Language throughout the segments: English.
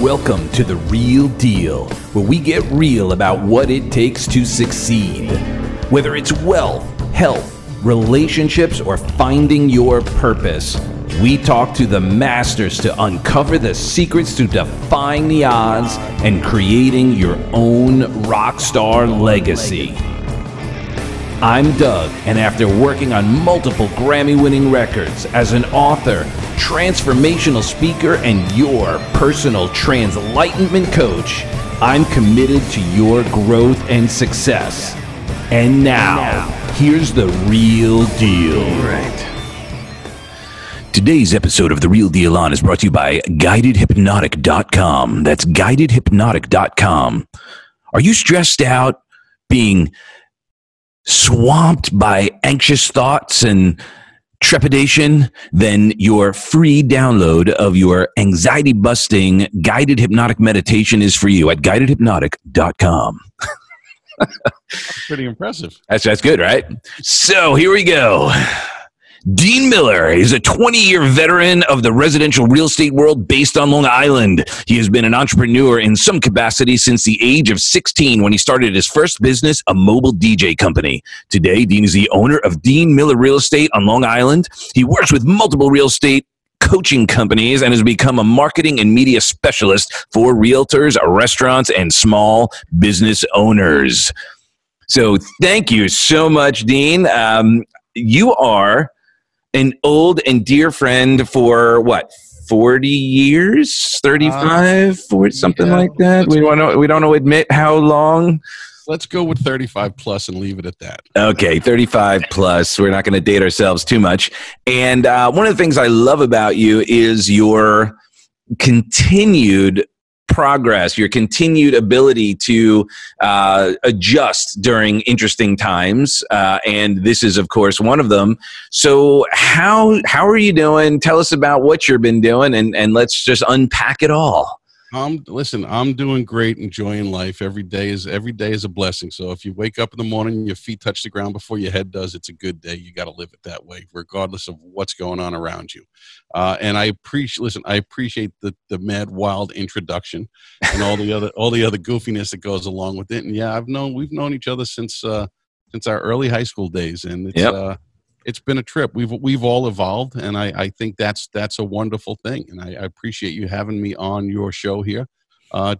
Welcome to The Real Deal, where we get real about what it takes to succeed. Whether it's wealth, health, relationships, or finding your purpose, we talk to the masters to uncover the secrets to defying the odds and creating your own rock star legacy. I'm Doug, and after working on multiple Grammy-winning records as an author, transformational speaker, and your personal translightenment coach, I'm committed to your growth and success. And now, here's The Real Deal. Right. Today's episode of The Real Deal On is brought to you by GuidedHypnotic.com. That's GuidedHypnotic.com. Are you stressed out, being swamped by anxious thoughts and trepidation? Then your free download of your anxiety-busting guided hypnotic meditation is for you at guidedhypnotic.com. Pretty impressive. That's good, right? So here we go. Dean Miller is a 20-year veteran of the residential real estate world based on Long Island. He has been an entrepreneur in some capacity since the age of 16 when he started his first business, a mobile DJ company. Today, Dean is the owner of Dean Miller Real Estate on Long Island. He works with multiple real estate coaching companies and has become a marketing and media specialist for realtors, restaurants, and small business owners. So thank you so much, Dean. You are an old and dear friend for what, 40 years, 35, 40, something like that. We don't want to admit how long. Let's go with 35 plus and leave it at that. Okay, 35 plus. We're not going to date ourselves too much. And one of the things I love about you is your continued progress, your continued ability to adjust during interesting times, and this is, of course, one of them. So how are you doing? Tell us about what you've been doing, and let's just unpack it all. Listen, I'm doing great, enjoying life. Every day is a blessing. So if you wake up in the morning and your feet touch the ground before your head does, it's a good day. You got to live it that way, regardless of what's going on around you. And I appreciate the mad wild introduction and all the other goofiness that goes along with it. And yeah, we've known each other since our early high school days, and it's it's been a trip. We've all evolved, and I think that's a wonderful thing. And I appreciate you having me on your show here,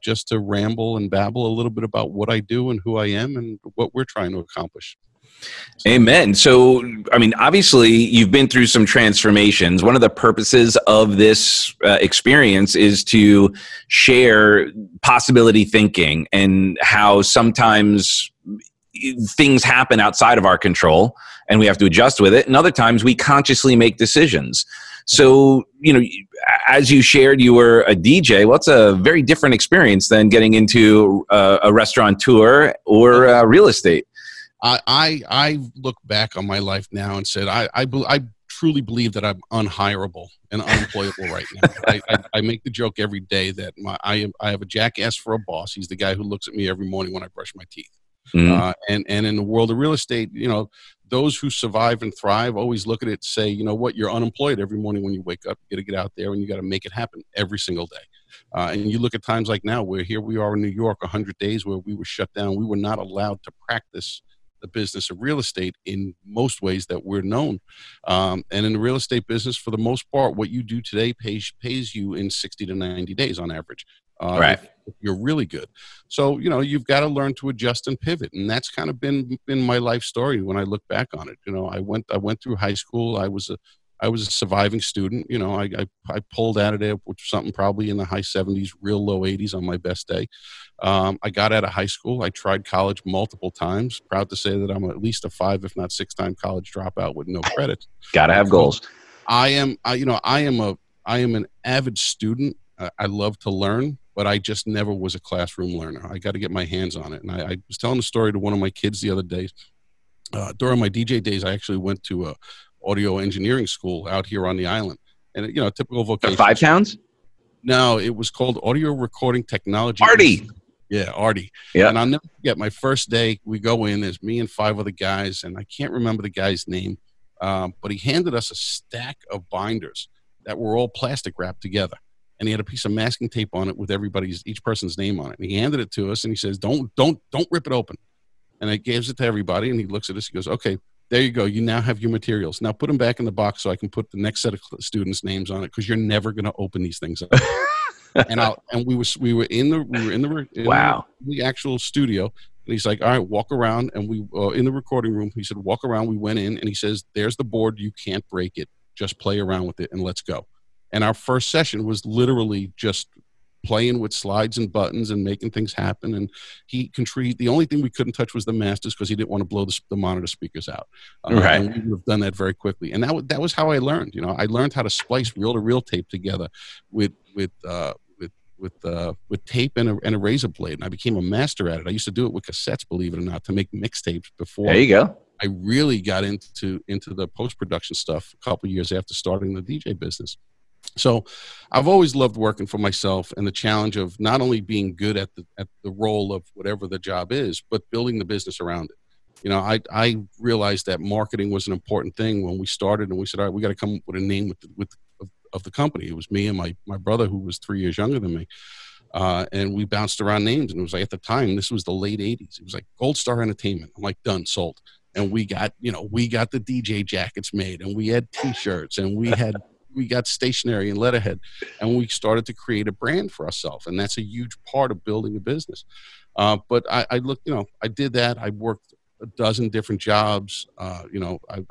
just to ramble and babble a little bit about what I do and who I am and what we're trying to accomplish. Amen. So, I mean, obviously, you've been through some transformations. One of the purposes of this experience is to share possibility thinking and how sometimes things happen outside of our control and we have to adjust with it. And other times we consciously make decisions. So, you know, as you shared, you were a DJ. Well, it's a very different experience than getting into a restaurateur or real estate. I look back on my life now and said, I truly believe that I'm unhirable and unemployable right now. I make the joke every day that I have a jackass for a boss. He's the guy who looks at me every morning when I brush my teeth. Mm-hmm. And in the world of real estate, you know, those who survive and thrive always look at it and say, you know what, you're unemployed every morning when you wake up. You got to get out there and you got to make it happen every single day. And you look at times like now where here we are in New York, 100 days where we were shut down. We were not allowed to practice the business of real estate in most ways that we're known. And in the real estate business, for the most part, what you do today pays you in 60 to 90 days on average. Right. If you're really good. So, you know, you've got to learn to adjust and pivot. And that's kind of been my life story when I look back on it. You know, I went through high school. I was a surviving student. You know, I pulled out of there with something probably in the high 70s, real low 80s on my best day. I got out of high school. I tried college multiple times. Proud to say that I'm at least a 5, if not 6-time college dropout with no credit. Gotta have goals. I am an avid student. I love to learn, but I just never was a classroom learner. I got to get my hands on it. And I was telling a story to one of my kids the other day. During my DJ days, I actually went to a audio engineering school out here on the island. And, you know, a typical vocation. The Five Towns? No, it was called Audio Recording Technology. Artie. Yeah, Artie. Yeah. And I'll never forget my first day. We go in, there's me and 5 other guys, and I can't remember the guy's name, but he handed us a stack of binders that were all plastic wrapped together. and he had a piece of masking tape on it with everybody's, each person's name on it. And he handed it to us and he says, don't rip it open. And I gives it to everybody, and he looks at us. He goes, okay, there you go. You now have your materials. Now put them back in the box so I can put the next set of students' names on it, because you're never going to open these things up. and we were in the actual studio, and he's like, all right, walk around. And we in the recording room, he said, walk around. We went in, and he says, there's the board. You can't break it. Just play around with it and let's go. And our first session was literally just playing with slides and buttons and making things happen. And he contrived, the only thing we couldn't touch was the masters, because he didn't want to blow the monitor speakers out. Right. And we would have done that very quickly. And that was how I learned. You know, I learned how to splice reel-to-reel tape together with tape and a razor blade. And I became a master at it. I used to do it with cassettes, believe it or not, to make mixtapes before. There you go. I really got into the post-production stuff a couple of years after starting the DJ business. So I've always loved working for myself, and the challenge of not only being good at the role of whatever the job is, but building the business around it. You know, I realized that marketing was an important thing when we started, and we said, all right, we got to come up with a name of the company. It was me and my brother, who was 3 years younger than me. And we bounced around names, and it was like, at the time, this was the late 80s. It was like Gold Star Entertainment. I'm like, done, sold. And we got the DJ jackets made, and we had t-shirts, and we got stationery and letterhead, and we started to create a brand for ourselves. And that's a huge part of building a business. But I did that. I worked a dozen different jobs. I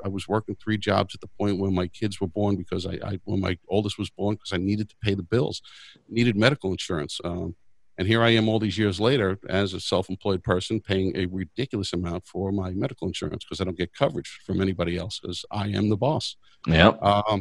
was working 3 jobs at the point when my kids were born, because when my oldest was born, because I needed to pay the bills, needed medical insurance. And here I am all these years later as a self-employed person paying a ridiculous amount for my medical insurance, because I don't get coverage from anybody else, because I am the boss. Yeah.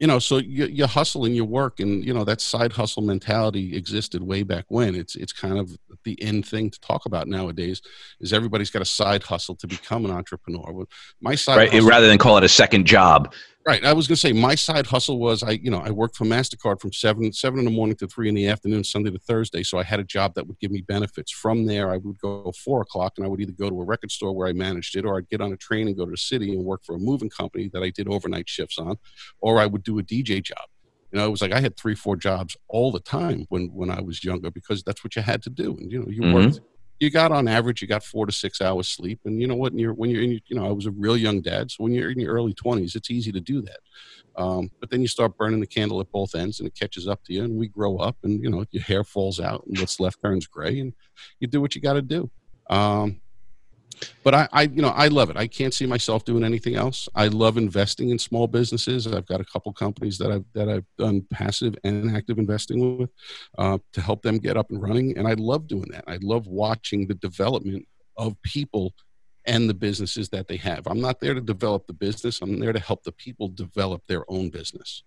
You know, so you hustle and you work, and you know that side hustle mentality existed way back when. It's kind of the end thing to talk about nowadays. Is everybody's got a side hustle to become an entrepreneur? My side hustle, rather than call it a second job. Right. I was gonna say my side hustle was I worked for MasterCard from seven in the morning to 3 in the afternoon, Sunday to Thursday. So I had a job that would give me benefits. From there, I would go 4 o'clock, and I would either go to a record store where I managed it, or I'd get on a train and go to the city and work for a moving company that I did overnight shifts on, or I would do a DJ job. You know, it was like I had 3, 4 jobs all the time when I was younger, because that's what you had to do. And you know, you worked. You got on average, you got 4 to 6 hours sleep. And you know what, I was a real young dad. So when you're in your early 20s, it's easy to do that. But then you start burning the candle at both ends, and it catches up to you, and we grow up, and you know, your hair falls out and what's left turns gray, and you do what you got to do. But I love it. I can't see myself doing anything else. I love investing in small businesses. I've got a couple companies that I've done passive and active investing with to help them get up and running. And I love doing that. I love watching the development of people and the businesses that they have. I'm not there to develop the business. I'm there to help the people develop their own business.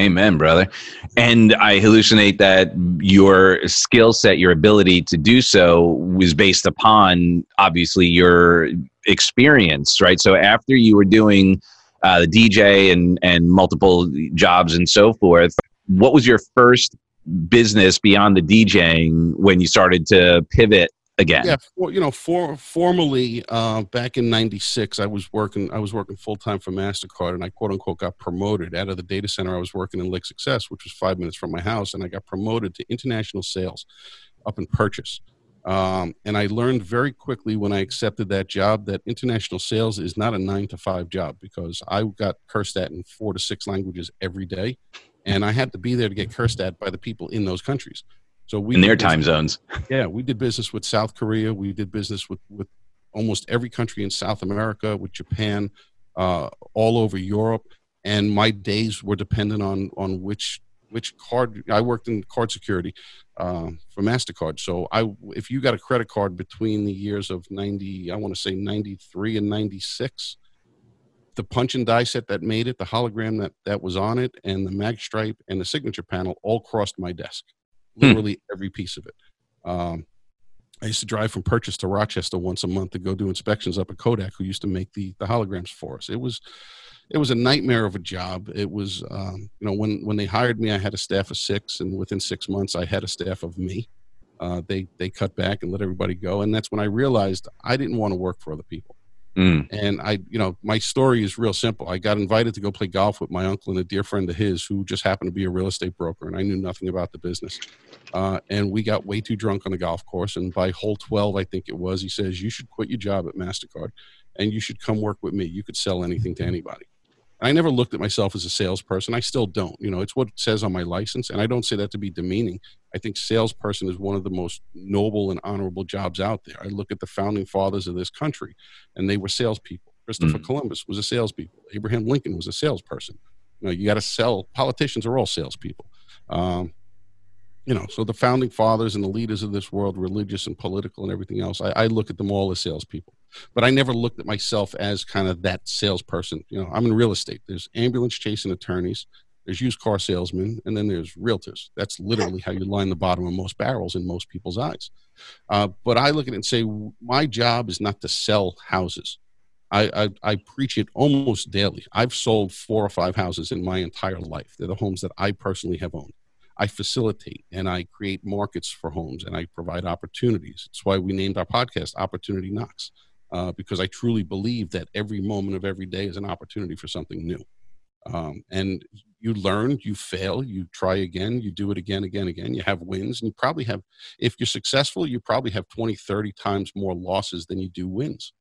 Amen, brother. And I hallucinate that your skill set, your ability to do so, was based upon, obviously, your experience, right? So after you were doing the DJ and multiple jobs and so forth, what was your first business beyond the DJing when you started to pivot again? Yeah, formally, back in '96, I was working full time for MasterCard, and I quote unquote got promoted out of the data center I was working in, Lake Success, which was 5 minutes from my house, and I got promoted to international sales, up in Purchase. And I learned very quickly when I accepted that job that international sales is not a 9 to 5 job, because I got cursed at in 4 to 6 languages every day, and I had to be there to get cursed at by the people in those countries. So in their time zones. Yeah, we did business with South Korea. We did business with almost every country in South America, with Japan, all over Europe. And my days were dependent on which card. I worked in card security for MasterCard. So if you got a credit card between the years of 93 and 96, the punch and die set that made it, the hologram that was on it, and the mag stripe and the signature panel all crossed my desk. Literally every piece of it. I used to drive from Purchase to Rochester once a month to go do inspections up at Kodak, who used to make the holograms for us. It was a nightmare of a job. It was, when they hired me, I had a staff of 6, and within 6 months, I had a staff of me. They cut back and let everybody go. And that's when I realized I didn't want to work for other people. And I, you know, my story is real simple. I got invited to go play golf with my uncle and a dear friend of his who just happened to be a real estate broker, and I knew nothing about the business. And we got way too drunk on the golf course. And by hole 12, I think it was, he says, you should quit your job at MasterCard and you should come work with me. You could sell anything to anybody. I never looked at myself as a salesperson. I still don't. You know, it's what it says on my license. And I don't say that to be demeaning. I think salesperson is one of the most noble and honorable jobs out there. I look at the founding fathers of this country, and they were salespeople. Christopher Columbus was a salespeople. Abraham Lincoln was a salesperson. You know, you got to sell. Politicians are all salespeople. You know, so the founding fathers and the leaders of this world, religious and political and everything else, I look at them all as salespeople. But I never looked at myself as kind of that salesperson. You know, I'm in real estate. There's ambulance chasing attorneys, there's used car salesmen, and then there's realtors. That's literally how you line the bottom of most barrels in most people's eyes. But I look at it and say, my job is not to sell houses. I preach it almost daily. I've sold 4 or 5 houses in my entire life. They're the homes that I personally have owned. I facilitate and I create markets for homes and I provide opportunities. That's why we named our podcast Opportunity Knocks. Because I truly believe that every moment of every day is an opportunity for something new. And you learn, you fail, you try again, you do it again. You have wins, and you probably have, if you're successful, you probably have 20, 30 times more losses than you do wins.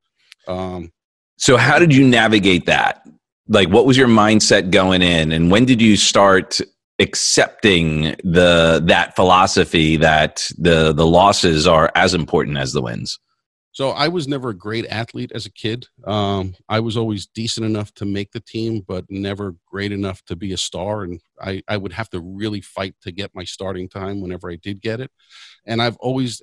So how did you navigate that? Like, what was your mindset going in? And when did you start accepting that philosophy that the losses are as important as the wins? So I was never a great athlete as a kid. I was always decent enough to make the team, but never great enough to be a star. And I would have to really fight to get my starting time whenever I did get it. And I always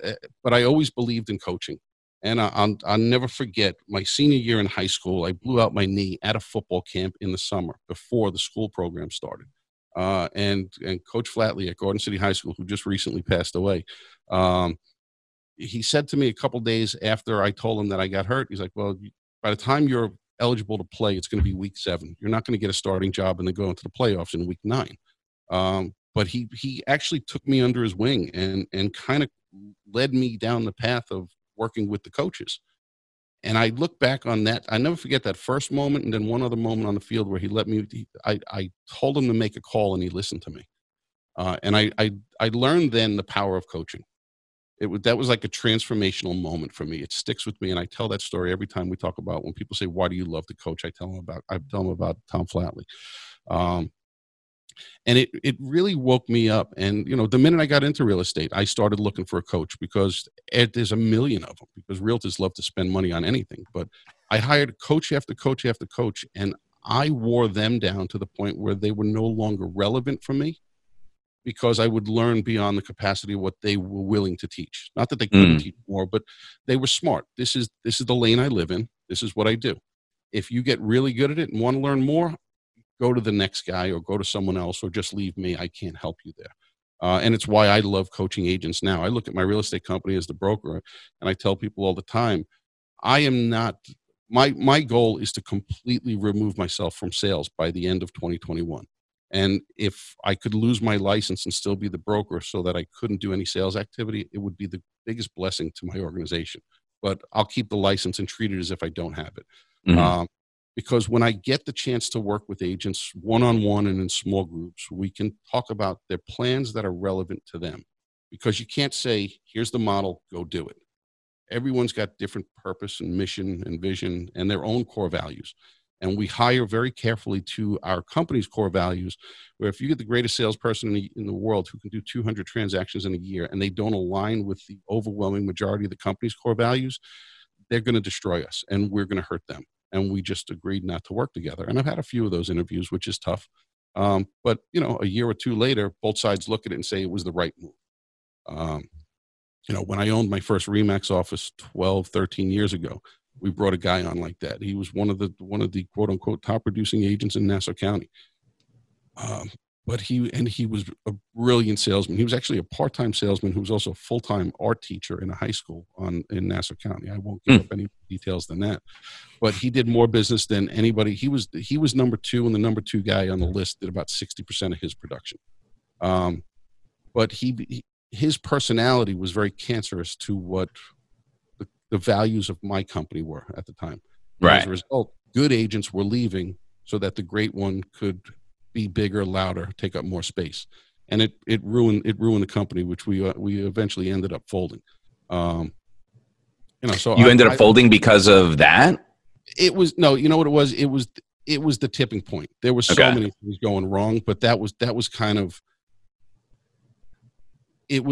believed in coaching. And I'll never forget my senior year in high school, I blew out my knee at a football camp in the summer before the school program started. And Coach Flatley at Garden City High School, who just recently passed away, he said to me a couple days after I told him that I got hurt, he's like, well, by the time you're eligible to play, it's going to be week 7. You're not going to get a starting job and then go into the playoffs in week 9. But he actually took me under his wing and kind of led me down the path of working with the coaches. And I look back on that. I never forget that first moment. And then one other moment on the field where he let me, I told him to make a call and he listened to me. And I learned then the power of coaching. That was like a transformational moment for me. It sticks with me, and I tell that story every time we talk about, when people say, why do you love to coach? I tell them about Tom Flatley. And it really woke me up. And, you know, the minute I got into real estate, I started looking for a coach because there's a million of them, because realtors love to spend money on anything. But I hired coach after coach after coach, and I wore them down to the point where they were no longer relevant for me, because I would learn beyond the capacity of what they were willing to teach. Not that they couldn't teach more, but they were smart. This is the lane I live in. This is what I do. If you get really good at it and want to learn more, go to the next guy or go to someone else, or just leave me. I can't help you there. And it's why I love coaching agents now. I look at my real estate company as the broker, and I tell people all the time, I am not – my goal is to completely remove myself from sales by the end of 2021. And if I could lose my license and still be the broker so that I couldn't do any sales activity, it would be the biggest blessing to my organization. But I'll keep the license and treat it as if I don't have it. Because when I get the chance to work with agents one-on-one and in small groups, we can talk about their plans that are relevant to them. Because you can't say, here's the model, go do it. Everyone's got different purpose and mission and vision and their own core values. And we hire very carefully to our company's core values, where if you get the greatest salesperson in the world who can do 200 transactions in a year and they don't align with the overwhelming majority of the company's core values, they're going to destroy us and we're going to hurt them. And we just agreed not to work together. And I've had a few of those interviews, which is tough. But, you know, a year or two later, both sides look at it and say it was the right move. You know, when I owned my first Remax office 12, 13 years ago, we brought a guy on like that. He was one of the quote unquote top producing agents in Nassau County. But he was a brilliant salesman. He was actually a part-time salesman who was also a full-time art teacher in a high school in Nassau County. I won't give up any details than that, but he did more business than anybody. He was number 2, and the number 2 guy on the list did about 60% of his production. But his personality was very cancerous to what the values of my company were at the time. Right. As a result, good agents were leaving so that the great one could be bigger, louder, take up more space. And it ruined the company, which we eventually ended up folding. So you ended up folding because of that? It was, no, you know what it was? It was the tipping point. There were so many things going wrong, but that was kind of, it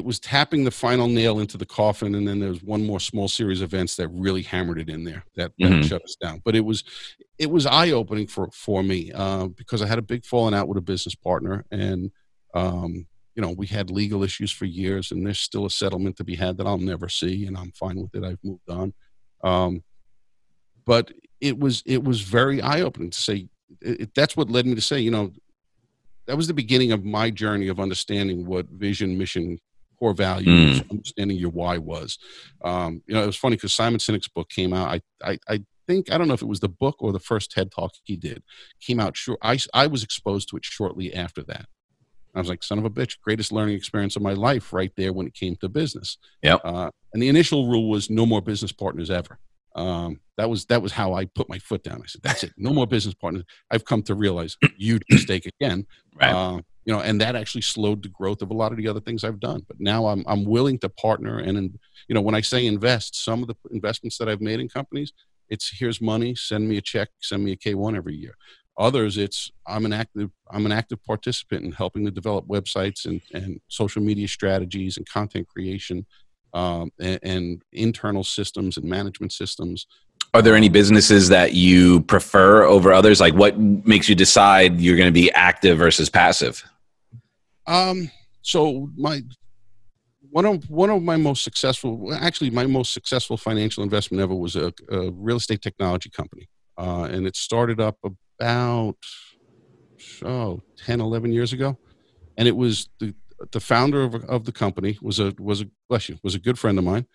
was tapping the final nail into the coffin. And then there's one more small series of events that really hammered it in there that shut us down. But it was eye-opening for me, because I had a big falling out with a business partner, and, we had legal issues for years, and there's still a settlement to be had that I'll never see. And I'm fine with it. I've moved on. But it was very eye-opening to say, that's what led me to say, that was the beginning of my journey of understanding what vision, mission, core values, understanding your why was. It was funny because Simon Sinek's book came out. I think, I don't know if it was the book or the first TED Talk he did, came out. Sure, I was exposed to it shortly after that. I was like, son of a bitch, greatest learning experience of my life right there when it came to business. Yep. And the initial rule was no more business partners ever. That was how I put my foot down. I said, that's it. No more business partners. I've come to realize huge mistake again. Right. And that actually slowed the growth of a lot of the other things I've done. But now I'm willing to partner. And when I say invest, some of the investments that I've made in companies, it's here's money, send me a check, send me a K1 every year. Others, it's I'm an active participant in helping to develop websites and social media strategies and content creation, and internal systems and management systems. Are there any businesses that you prefer over others? Like, what makes you decide you're going to be active versus passive? So my most successful financial investment ever was a real estate technology company, and it started up about 10, 11 years ago, and it was the founder of the company was a good friend of mine.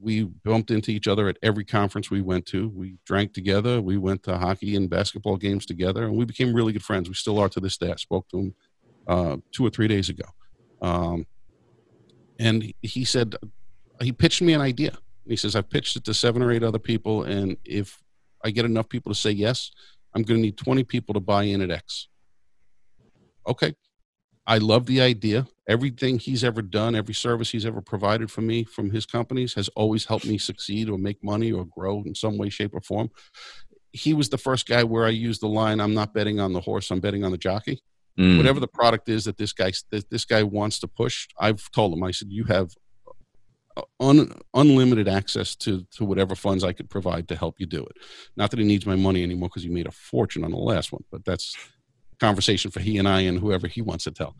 We bumped into each other at every conference we went to. We drank together. We went to hockey and basketball games together, and we became really good friends. We still are to this day. I spoke to him 2 or 3 days ago. And he said, he pitched me an idea. And he says, I've pitched it to 7 or 8 other people, and if I get enough people to say yes, I'm going to need 20 people to buy in at X. Okay. I love the idea. Everything he's ever done, every service he's ever provided for me from his companies has always helped me succeed or make money or grow in some way, shape, or form. He was the first guy where I used the line, I'm not betting on the horse, I'm betting on the jockey. Mm. Whatever the product is that this guy wants to push, I've told him, I said, you have unlimited access to whatever funds I could provide to help you do it. Not that he needs my money anymore because he made a fortune on the last one, but that's conversation for he and I and whoever he wants to tell.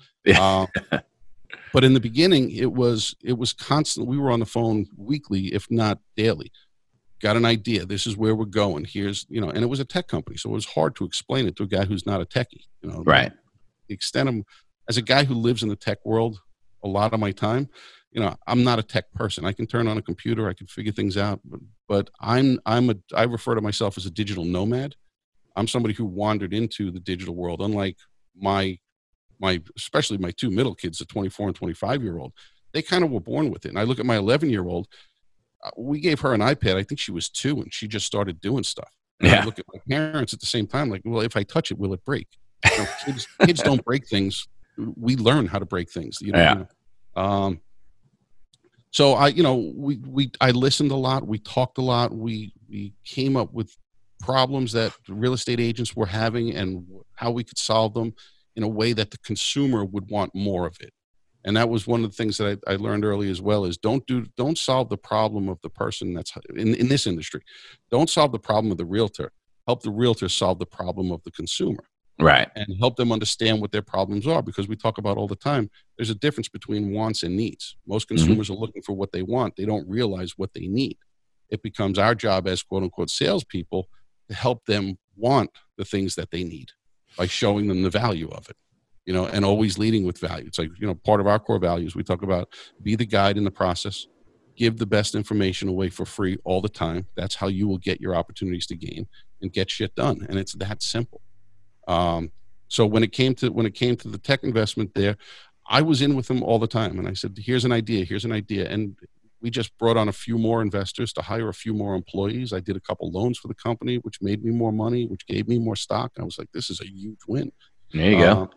But in the beginning, it was constant. We were on the phone weekly, if not daily. Got an idea. This is where we're going. Here's, and it was a tech company. So it was hard to explain it to a guy who's not a techie, right? The extent of, as a guy who lives in the tech world, a lot of my time, I'm not a tech person. I can turn on a computer. I can figure things out, but I refer to myself as a digital nomad. I'm somebody who wandered into the digital world, unlike especially my two middle kids, the 24 and 25-year-old. They kind of were born with it. And I look at my 11-year-old, we gave her an iPad. I think she was 2, and she just started doing stuff. And I look at my parents at the same time, like, well, if I touch it, will it break? Kids don't break things. We learn how to break things. So I listened a lot. We talked a lot. We came up with problems that real estate agents were having and how we could solve them in a way that the consumer would want more of it. And that was one of the things that I learned early as well is don't solve the problem of the person that's in this industry. Don't solve the problem of the realtor. Help the realtor solve the problem of the consumer. Right. And help them understand what their problems are, because we talk about all the time, there's a difference between wants and needs. Most consumers are looking for what they want. They don't realize what they need. It becomes our job as quote unquote salespeople to help them want the things that they need by showing them the value of it, and always leading with value. It's like, part of our core values, we talk about be the guide in the process, give the best information away for free all the time. That's how you will get your opportunities to gain and get shit done. And it's that simple. So when it came to the tech investment there, I was in with them all the time. And I said, here's an idea. And We just brought on a few more investors to hire a few more employees. I did a couple loans for the company, which made me more money, which gave me more stock. And I was like, this is a huge win. There you go.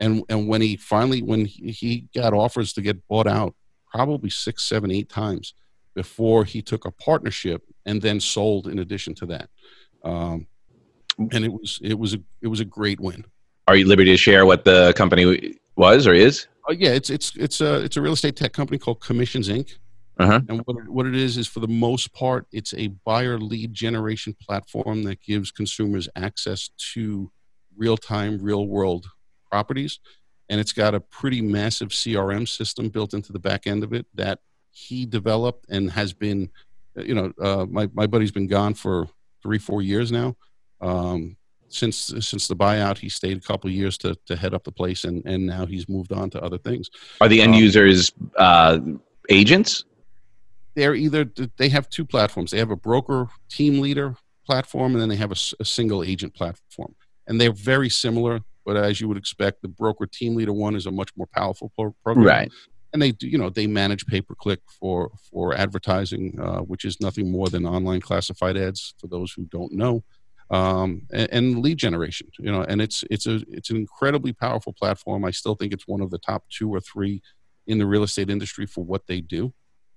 And when he finally, when he got offers to get bought out, probably 6, 7, 8 times before he took a partnership and then sold in addition to that. And it was a great win. Are you at liberty to share what the company was or is? Yeah, it's a real estate tech company called Commissions Inc. Uh-huh. And what it is for the most part, it's a buyer lead generation platform that gives consumers access to real-time, real-world properties. And it's got a pretty massive CRM system built into the back end of it that he developed and has been, you know, my buddy's been gone for 3-4 years now. Since the buyout, he stayed a couple of years to head up the place, and now he's moved on to other things. Are the end users agents? They have two platforms. They have a broker team leader platform, and then they have a single agent platform. And they're very similar, but as you would expect, the broker team leader one is a much more powerful program. Right. And they do, you know, they manage pay-per-click for advertising, which is nothing more than online classified ads for those who don't know. And lead generation, you know, and it's an incredibly powerful platform. I still think it's one of the top 2 or 3 in the real estate industry for what they do.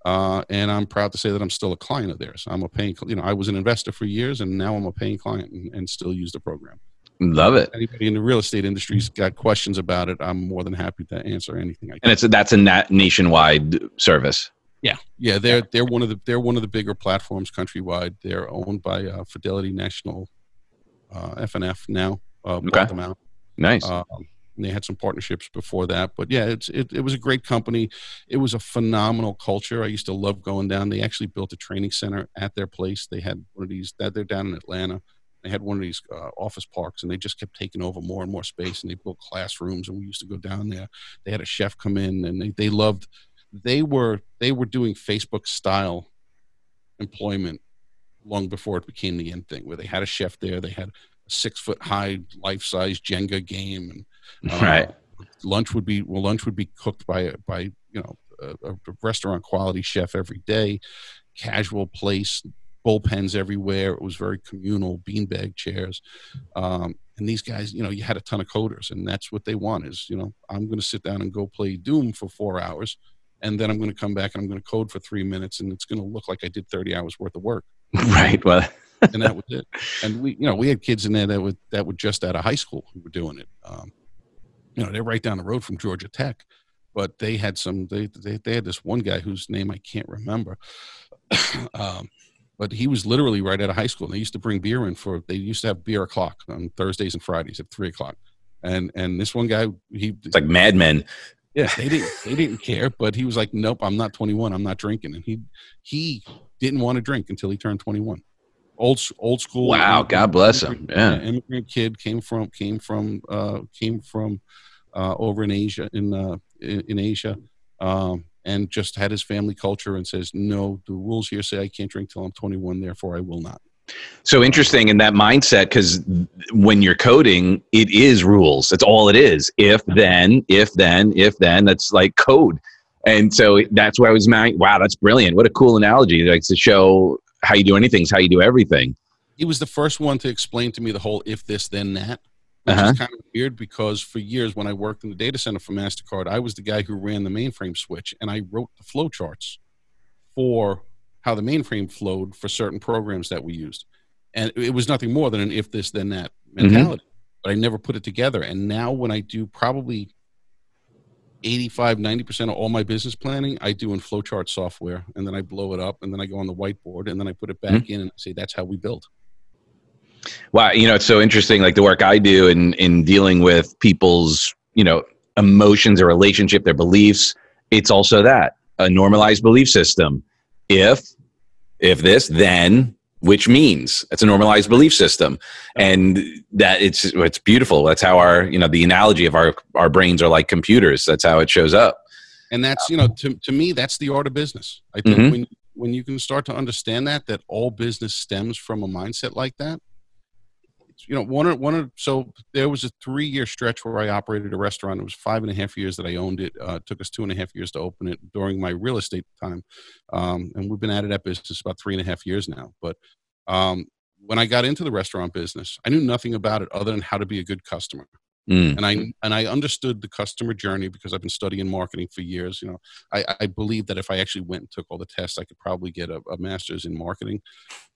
And I'm proud to say that I'm still a client of theirs. I'm a paying, you know, I was an investor for years, and now I'm a paying client and still use the program. Love it. If anybody in the real estate industry's got questions about it, I'm more than happy to answer anything I can. And that's a nationwide service. Yeah, yeah, they're one of the bigger platforms countrywide. They're owned by Fidelity National. FNF now bought them out. Nice. They had some partnerships before that, but yeah, it was a great company. It was a phenomenal culture. I used to love going down. They actually built a training center at their place. They had one of these that they're down in Atlanta. They had one of these office parks, and they just kept taking over more and more space, and they built classrooms, and we used to go down there. They had a chef come in, and they loved. They were doing Facebook style employment long before it became the end thing, where they had a chef there. They had a 6-foot-high life-size Jenga game, and right. Lunch would be cooked by you know a restaurant quality chef every day. Casual place, bullpens everywhere. It was very communal, beanbag chairs, and these guys, you know, you had a ton of coders, and that's what they want is, you know, I'm going to sit down and go play Doom for 4 hours, and then I'm going to come back and I'm going to code for 3 minutes, and it's going to look like I did 30 hours worth of work. Right. Well, and that was it. And we had kids in there that were just out of high school who were doing it. You know, they're right down the road from Georgia Tech, but they had they had this one guy whose name I can't remember. But he was literally right out of high school. And they used to bring beer in they used to have beer o'clock on Thursdays and Fridays at 3 o'clock. And this one guy, it's like Mad Men. Yeah, they didn't care, but he was like, nope, I'm not 21. I'm not drinking. And he didn't want to drink until he turned 21. Old school. Wow. God bless him. Yeah. Immigrant kid came from over in Asia, in Asia. And just had his family culture and says, no, the rules here say I can't drink till I'm 21. Therefore I will not. So interesting in that mindset, because when you're coding, it is rules. That's all it is. If then, that's like code. And so that's where I was, wow, that's brilliant. What a cool analogy. Like to show how you do anything's how you do everything. He was the first one to explain to me the whole if this, then that. Which is kind of weird, because for years when I worked in the data center for MasterCard, I was the guy who ran the mainframe switch, and I wrote the flow charts for how the mainframe flowed for certain programs that we used. And it was nothing more than an if this, then that mentality, but I never put it together. And now when I do probably 85-90% of all my business planning, I do in flowchart software, and then I blow it up, and then I go on the whiteboard, and then I put it back in, and I say, that's how we build. Wow. You know, it's so interesting, like the work I do in dealing with people's, you know, emotions, their relationship, their beliefs. It's also that a normalized belief system. If this, then, which means it's a normalized belief system. And that it's beautiful. That's how our, you know, the analogy of our brains are like computers. That's how it shows up. And that's, you know, to me, that's the art of business. I think when you can start to understand that all business stems from a mindset like that, you know, so there was a 3-year stretch where I operated a restaurant. It was 5.5 years that I owned it. Took us 2.5 years to open it during my real estate time. And we've been at that business about 3.5 years now. But when I got into the restaurant business, I knew nothing about it other than how to be a good customer. Mm. And I understood the customer journey because I've been studying marketing for years. You know, I believe that if I actually went and took all the tests, I could probably get a master's in marketing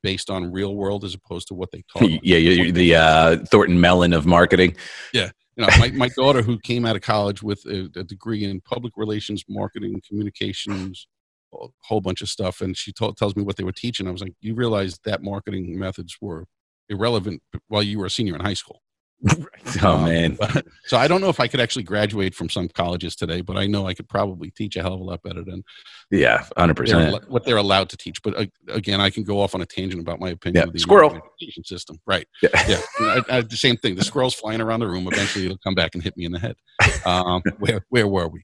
based on real world as opposed to what they taught. Yeah, you're the Thornton Mellon of marketing. Yeah. You know, my daughter, who came out of college with a degree in public relations, marketing, communications, a whole bunch of stuff, and she tells me what they were teaching. I was like, you realize that marketing methods were irrelevant while you were a senior in high school. Oh, man. So I don't know if I could actually graduate from some colleges today, but I know I could probably teach a hell of a lot better than 100% what they're allowed to teach. But again, I can go off on a tangent about my opinion of the squirrel education system. Right. Yeah. I the same thing. The squirrel's flying around the room. Eventually it'll come back and hit me in the head. Where were we?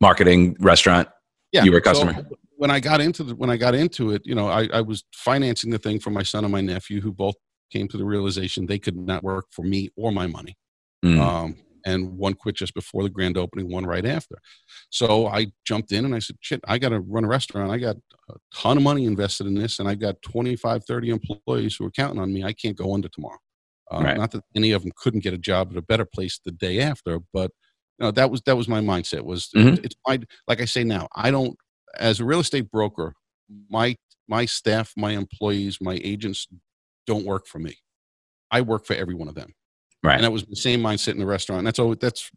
Marketing, restaurant. Yeah. You were a customer. So, when I got into it, you know, I was financing the thing for my son and my nephew, who both came to the realization they could not work for me or my money. Mm. And one quit just before the grand opening, one right after. So I jumped in and I said, shit, I got to run a restaurant. I got a ton of money invested in this, and I've got 25, 30 employees who are counting on me. I can't go under tomorrow. Right. Not that any of them couldn't get a job at a better place the day after, but you know, that was my mindset. Was it's my, like I say now, I don't, as a real estate broker, my staff, my employees, my agents don't work for me. I work for every one of them. Right. And that was the same mindset in the restaurant. And that's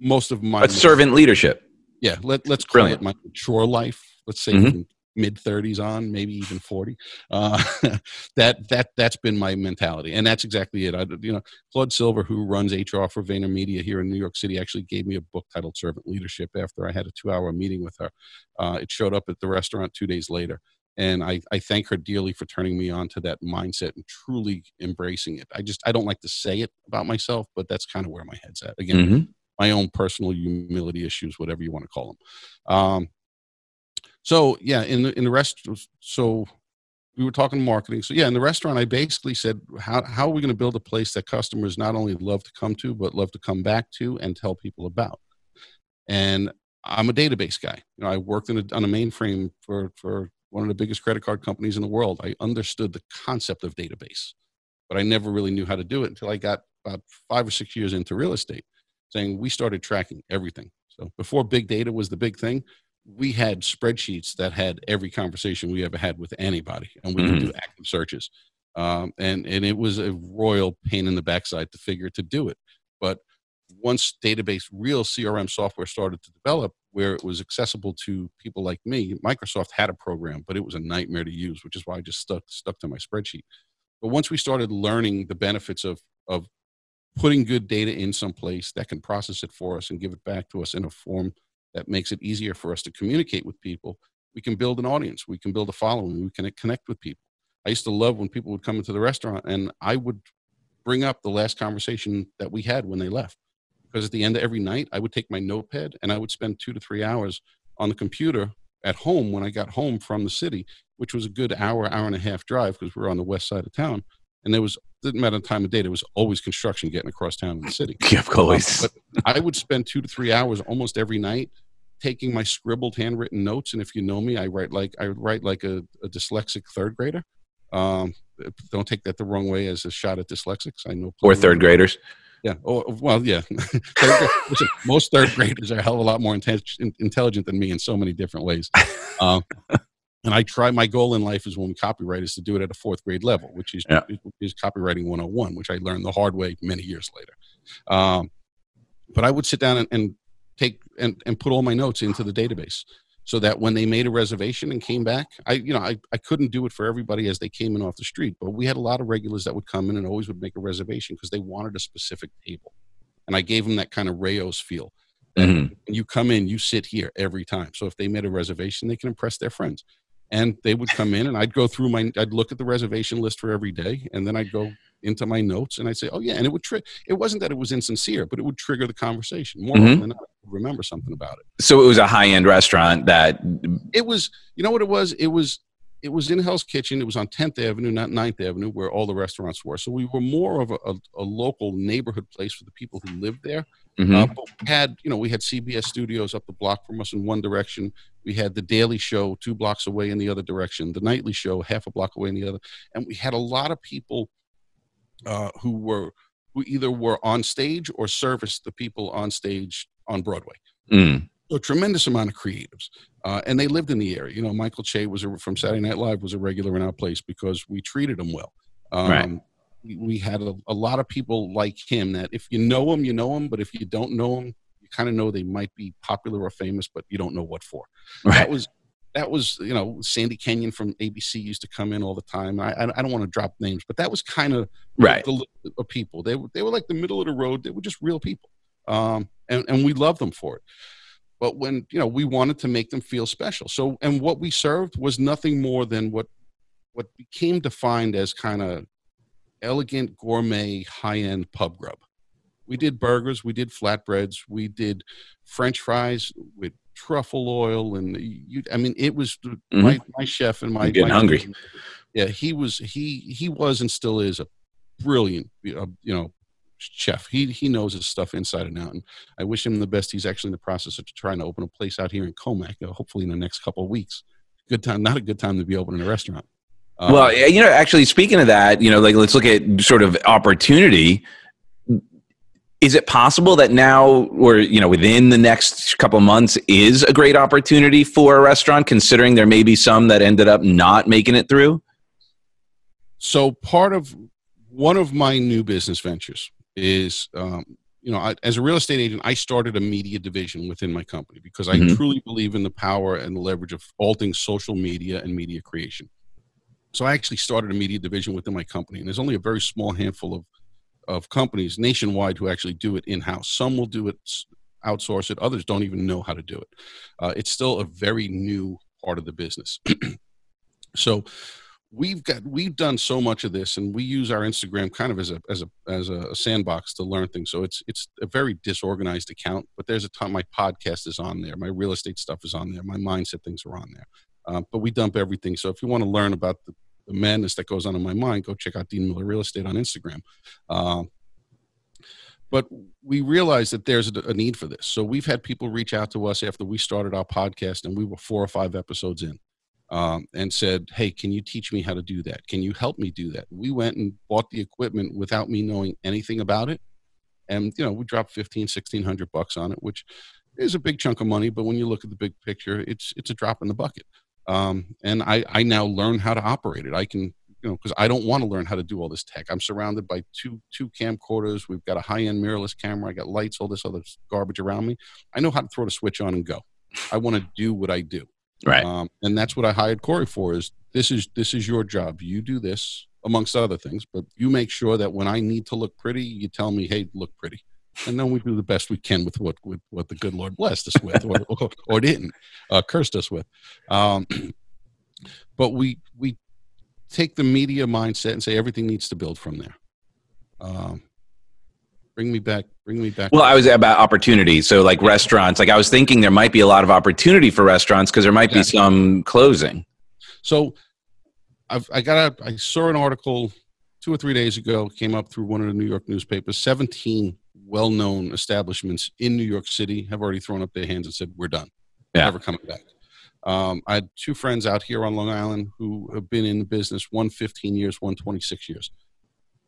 most of my servant leadership. Yeah. Let's call it my mature life. Let's say mid-30s on, maybe even 40. That's been my mentality. And that's exactly it. Claude Silver, who runs HR for VaynerMedia here in New York City, actually gave me a book titled Servant Leadership after I had a 2-hour meeting with her. It showed up at the restaurant 2 days later. And I thank her dearly for turning me on to that mindset and truly embracing it. I don't like to say it about myself, but that's kind of where my head's at. Again, my own personal humility issues, whatever you want to call them. So yeah, in the restaurant, so we were talking marketing. So yeah, in the restaurant, I basically said, how are we going to build a place that customers not only love to come to, but love to come back to and tell people about? And I'm a database guy. You know, I worked on a mainframe for one of the biggest credit card companies in the world. I understood the concept of database, but I never really knew how to do it until I got about 5 or 6 years into real estate, saying we started tracking everything. So before big data was the big thing, we had spreadsheets that had every conversation we ever had with anybody, and we could do active searches. And it was a royal pain in the backside to do it. But once database, real CRM software started to develop, where it was accessible to people like me, Microsoft had a program, but it was a nightmare to use, which is why I just stuck to my spreadsheet. But once we started learning the benefits of putting good data in some place that can process it for us and give it back to us in a form that makes it easier for us to communicate with people, we can build an audience, we can build a following, we can connect with people. I used to love when people would come into the restaurant and I would bring up the last conversation that we had when they left. Because at the end of every night, I would take my notepad and I would spend 2 to 3 hours on the computer at home when I got home from the city, which was a good hour and a half drive because we were on the west side of town. And didn't matter the time of day, there was always construction getting across town in the city. Yeah, of course. But I would spend 2 to 3 hours almost every night taking my scribbled handwritten notes. And if you know me, I write like a dyslexic third grader. Don't take that the wrong way as a shot at dyslexics. I know. Or third graders. Yeah. Oh, well, yeah. Listen, most third graders are a hell of a lot more intelligent than me in so many different ways. And my goal in life is when we copyright is to do it at a fourth grade level, which is, is copywriting 101, which I learned the hard way many years later. But I would sit down and take and put all my notes into the database so that when they made a reservation and came back, I couldn't do it for everybody as they came in off the street, but we had a lot of regulars that would come in and always would make a reservation because they wanted a specific table. And I gave them that kind of Rao's feel. When you come in, you sit here every time. So if they made a reservation, they can impress their friends. And they would come in and I'd go through I'd look at the reservation list for every day. And then I'd go into my notes and I'd say, oh yeah. And it wasn't that it was insincere, but it would trigger the conversation more than not. Remember something about it. So it was a high-end restaurant that it was, you know what it was? It was It was in Hell's Kitchen. It was on 10th Avenue, not 9th Avenue, where all the restaurants were. So we were more of a local neighborhood place for the people who lived there. Mm-hmm. But we had, you know, we had CBS studios up the block from us in one direction. We had The Daily Show 2 blocks away in the other direction. The Nightly Show half a block away in the other. And we had a lot of people who either were on stage or serviced the people on stage on Broadway. Mm. So a tremendous amount of creatives. And they lived in the area. You know, Michael Che from Saturday Night Live was a regular in our place because we treated him well. Right. We had a lot of people like him that if you know him, you know him. But if you don't know him, you kind of know they might be popular or famous, but you don't know what for. Right. That was, you know, Sandy Canyon from ABC used to come in all the time. I don't want to drop names, but that was kind of right. the people. They were like the middle of the road. They were just real people. And we loved them for it. But when, you know, we wanted to make them feel special. So, and what we served was nothing more than what became defined as kind of elegant, gourmet, high-end pub grub. We did burgers, we did flatbreads, we did French fries with truffle oil, it was mm-hmm. my chef and my I'm getting my hungry. Husband. Yeah, he was and still is a brilliant, chef. He knows his stuff inside and out, and I wish him the best. He's actually in the process of trying to open a place out here in Comac, hopefully in the next couple of weeks. Good time, not a good time to be opening a restaurant. Well, you know, actually speaking of that, you know, like let's look at sort of opportunity. Is it possible that now or, you know, within the next couple of months is a great opportunity for a restaurant, considering there may be some that ended up not making it through? So part of one of my new business ventures is, as a real estate agent, I started a media division within my company because I mm-hmm. truly believe in the power and the leverage of all things social media and media creation. So I actually started a media division within my company, and there's only a very small handful of companies nationwide who actually do it in-house. Some will do it, outsource it. Others don't even know how to do it. It's still a very new part of the business. So we've done so much of this, and we use our Instagram kind of as a sandbox to learn things. So it's a very disorganized account, but there's a ton. My podcast is on there. My real estate stuff is on there. My mindset things are on there. But we dump everything. So if you want to learn about the madness that goes on in my mind, go check out Dean Miller Real Estate on Instagram. But we realized that there's a need for this. So we've had people reach out to us after we started our podcast, and we were 4 or 5 episodes in, and said, hey, can you teach me how to do that? Can you help me do that? We went and bought the equipment without me knowing anything about it. And, you know, we dropped $1,600 on it, which is a big chunk of money. But when you look at the big picture, it's a drop in the bucket. And I now learn how to operate it. I can, you know, because I don't want to learn how to do all this tech. I'm surrounded by two camcorders. We've got a high-end mirrorless camera. I got lights, all this other garbage around me. I know how to throw the switch on and go. I want to do what I do. Right. And that's what I hired Corey for is this is your job. You do this amongst other things, but you make sure that when I need to look pretty, you tell me, hey, look pretty. And then we do the best we can with what the good Lord blessed us with or didn't cursed us with. But we take the media mindset and say everything needs to build from there. Bring me back. Well, I was about opportunity. So like restaurants, like I was thinking there might be a lot of opportunity for restaurants because there might be some closing. So I saw an article 2 or 3 days ago, came up through one of the New York newspapers, 17 well-known establishments in New York City have already thrown up their hands and said, we're done. Yeah. Never coming back. I had 2 friends out here on Long Island who have been in the business, one 15 years, one 26 years.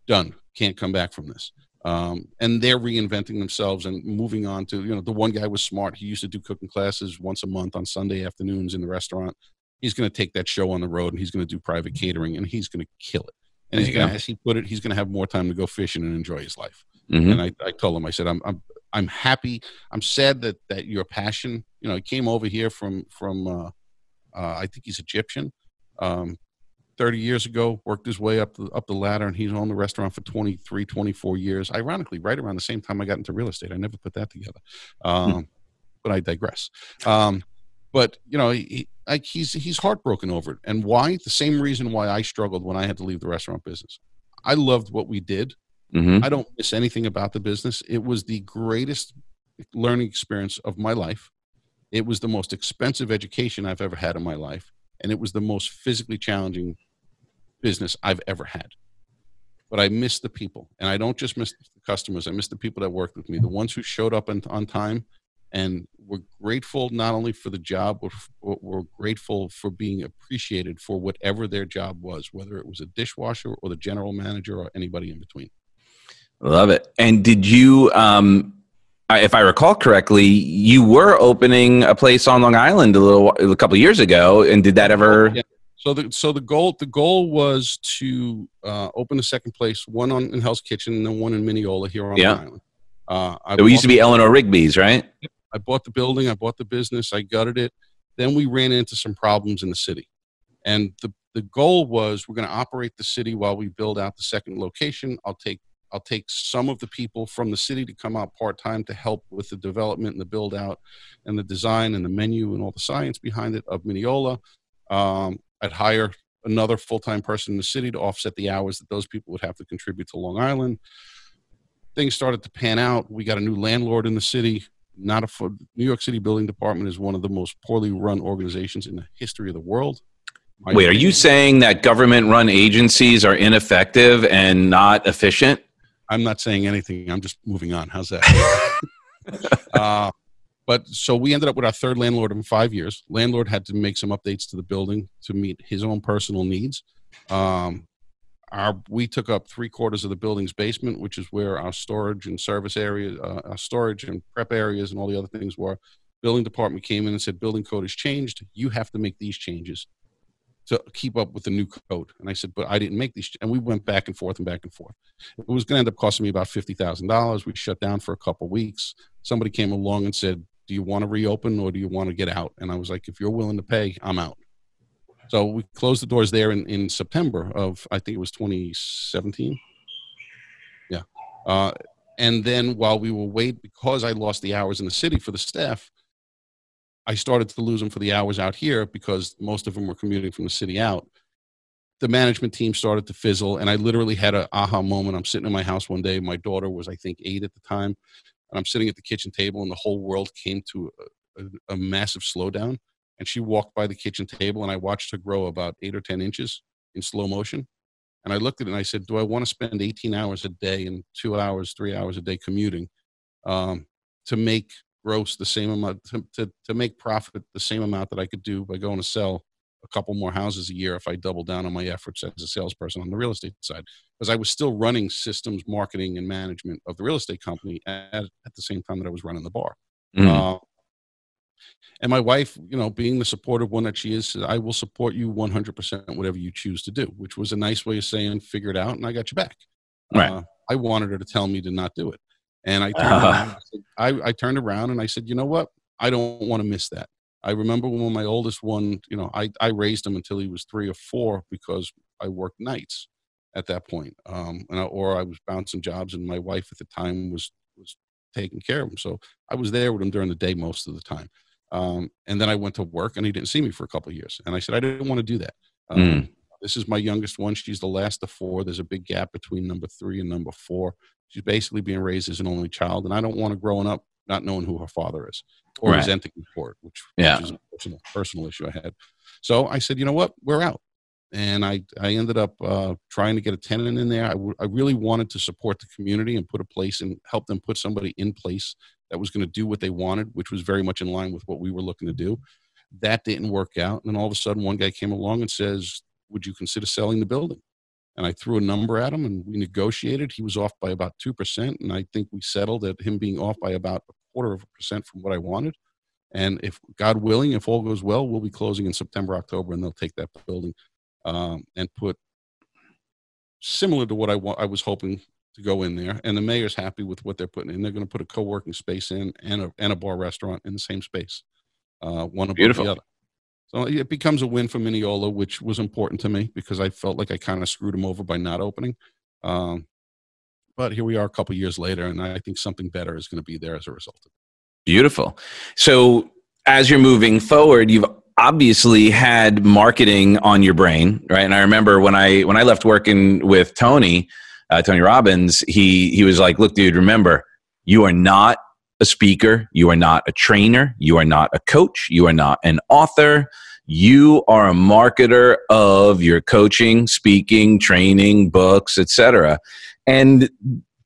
Done. Can't come back from this. And they're reinventing themselves and moving on to, you know, the one guy was smart. He used to do cooking classes once a month on Sunday afternoons in the restaurant. He's going to take that show on the road, and he's going to do private catering, and he's going to kill it. And as he put it, he's going to have more time to go fishing and enjoy his life. Mm-hmm. And I told him, I said, I'm happy. I'm sad that your passion, you know, he came over here from I think he's Egyptian, 30 years ago, worked his way up the ladder, and he's owned the restaurant for 23, 24 years. Ironically, right around the same time I got into real estate. I never put that together. But I digress. But you know, he's heartbroken over it. And why? The same reason why I struggled when I had to leave the restaurant business. I loved what we did. Mm-hmm. I don't miss anything about the business. It was the greatest learning experience of my life. It was the most expensive education I've ever had in my life. And it was the most physically challenging business I've ever had. But I miss the people. And I don't just miss the customers. I miss the people that worked with me, the ones who showed up on time and were grateful not only for the job, but were grateful for being appreciated for whatever their job was, whether it was a dishwasher or the general manager or anybody in between. Love it. And did you, if I recall correctly, you were opening a place on Long Island a couple of years ago. And did that ever... Yeah. So the goal was to open a second place, one in Hell's Kitchen and then one in Mineola here on Long Island. It used to be Eleanor Rigby's, right? I bought the building. I bought the business. I gutted it. Then we ran into some problems in the city. And the goal was we're going to operate the city while we build out the second location. I'll take some of the people from the city to come out part-time to help with the development and the build-out and the design and the menu and all the science behind it of Mineola. I'd hire another full-time person in the city to offset the hours that those people would have to contribute to Long Island. Things started to pan out. We got a new landlord in the city. New York City Building Department is one of the most poorly run organizations in the history of the world. Wait, are you saying that government-run agencies are ineffective and not efficient? I'm not saying anything. I'm just moving on. How's that? But so we ended up with our third landlord in 5 years. Landlord had to make some updates to the building to meet his own personal needs. We took up 3/4 of the building's basement, which is where our storage and service area, our storage and prep areas and all the other things were. Building department came in and said, building code has changed. You have to make these changes to keep up with the new code. And I said, but I didn't make these. And we went back and forth and back and forth. It was going to end up costing me about $50,000. We shut down for a couple of weeks. Somebody came along and said, do you want to reopen or do you want to get out? And I was like, if you're willing to pay, I'm out. So we closed the doors there in September of, I think it was 2017. Yeah. And then while we were waiting, because I lost the hours in the city for the staff, I started to lose them for the hours out here because most of them were commuting from the city out. The management team started to fizzle, and I literally had an aha moment. I'm sitting in my house one day. My daughter was, I think, 8 at the time, and I'm sitting at the kitchen table, and the whole world came to a massive slowdown. And she walked by the kitchen table, and I watched her grow about 8 or 10 inches in slow motion. And I looked at it, and I said, do I want to spend 18 hours a day and 3 hours a day commuting to make gross the same amount, to make profit the same amount that I could do by going to sell a couple more houses a year if I double down on my efforts as a salesperson on the real estate side, because I was still running systems, marketing, and management of the real estate company at the same time that I was running the bar. Mm-hmm. And my wife, you know, being the supportive one that she is, said, I will support you 100% whatever you choose to do, which was a nice way of saying, figure it out, and I got you back. Right. I wanted her to tell me to not do it. And I turned around and I said, you know what? I don't want to miss that. I remember when my oldest one, you know, I raised him until he was 3 or 4 because I worked nights at that point. Or I was bouncing jobs, and my wife at the time was taking care of him. So I was there with him during the day most of the time. And then I went to work, and he didn't see me for a couple of years. And I said, I didn't want to do that. This is my youngest one. She's the last of 4. There's a big gap between number 3 and number 4. She's basically being raised as an only child, and I don't want her growing up not knowing who her father is or resenting him for it, which is a personal issue I had. So I said, you know what? We're out. And I ended up trying to get a tenant in there. I really wanted to support the community and put a place and help them put somebody in place that was going to do what they wanted, which was very much in line with what we were looking to do. That didn't work out. And then all of a sudden, one guy came along and says, would you consider selling the building? And I threw a number at him, and we negotiated. He was off by about 2%, and I think we settled at him being off by about 0.25% from what I wanted. And if God willing, if all goes well, we'll be closing in September, October, and they'll take that building and put similar to what I was hoping to go in there. And the mayor's happy with what they're putting in. They're going to put a co-working space in and a bar restaurant in the same space, one above the other. So it becomes a win for Mineola, which was important to me because I felt like I kind of screwed him over by not opening. But here we are a couple of years later, and I think something better is going to be there as a result of it. Beautiful. So as you're moving forward, you've obviously had marketing on your brain, right? And I remember when I left working with Tony Robbins, he was like, look, dude, remember, you are not a speaker, you are not a trainer, you are not a coach, you are not an author, you are a marketer of your coaching, speaking, training, books, etc. And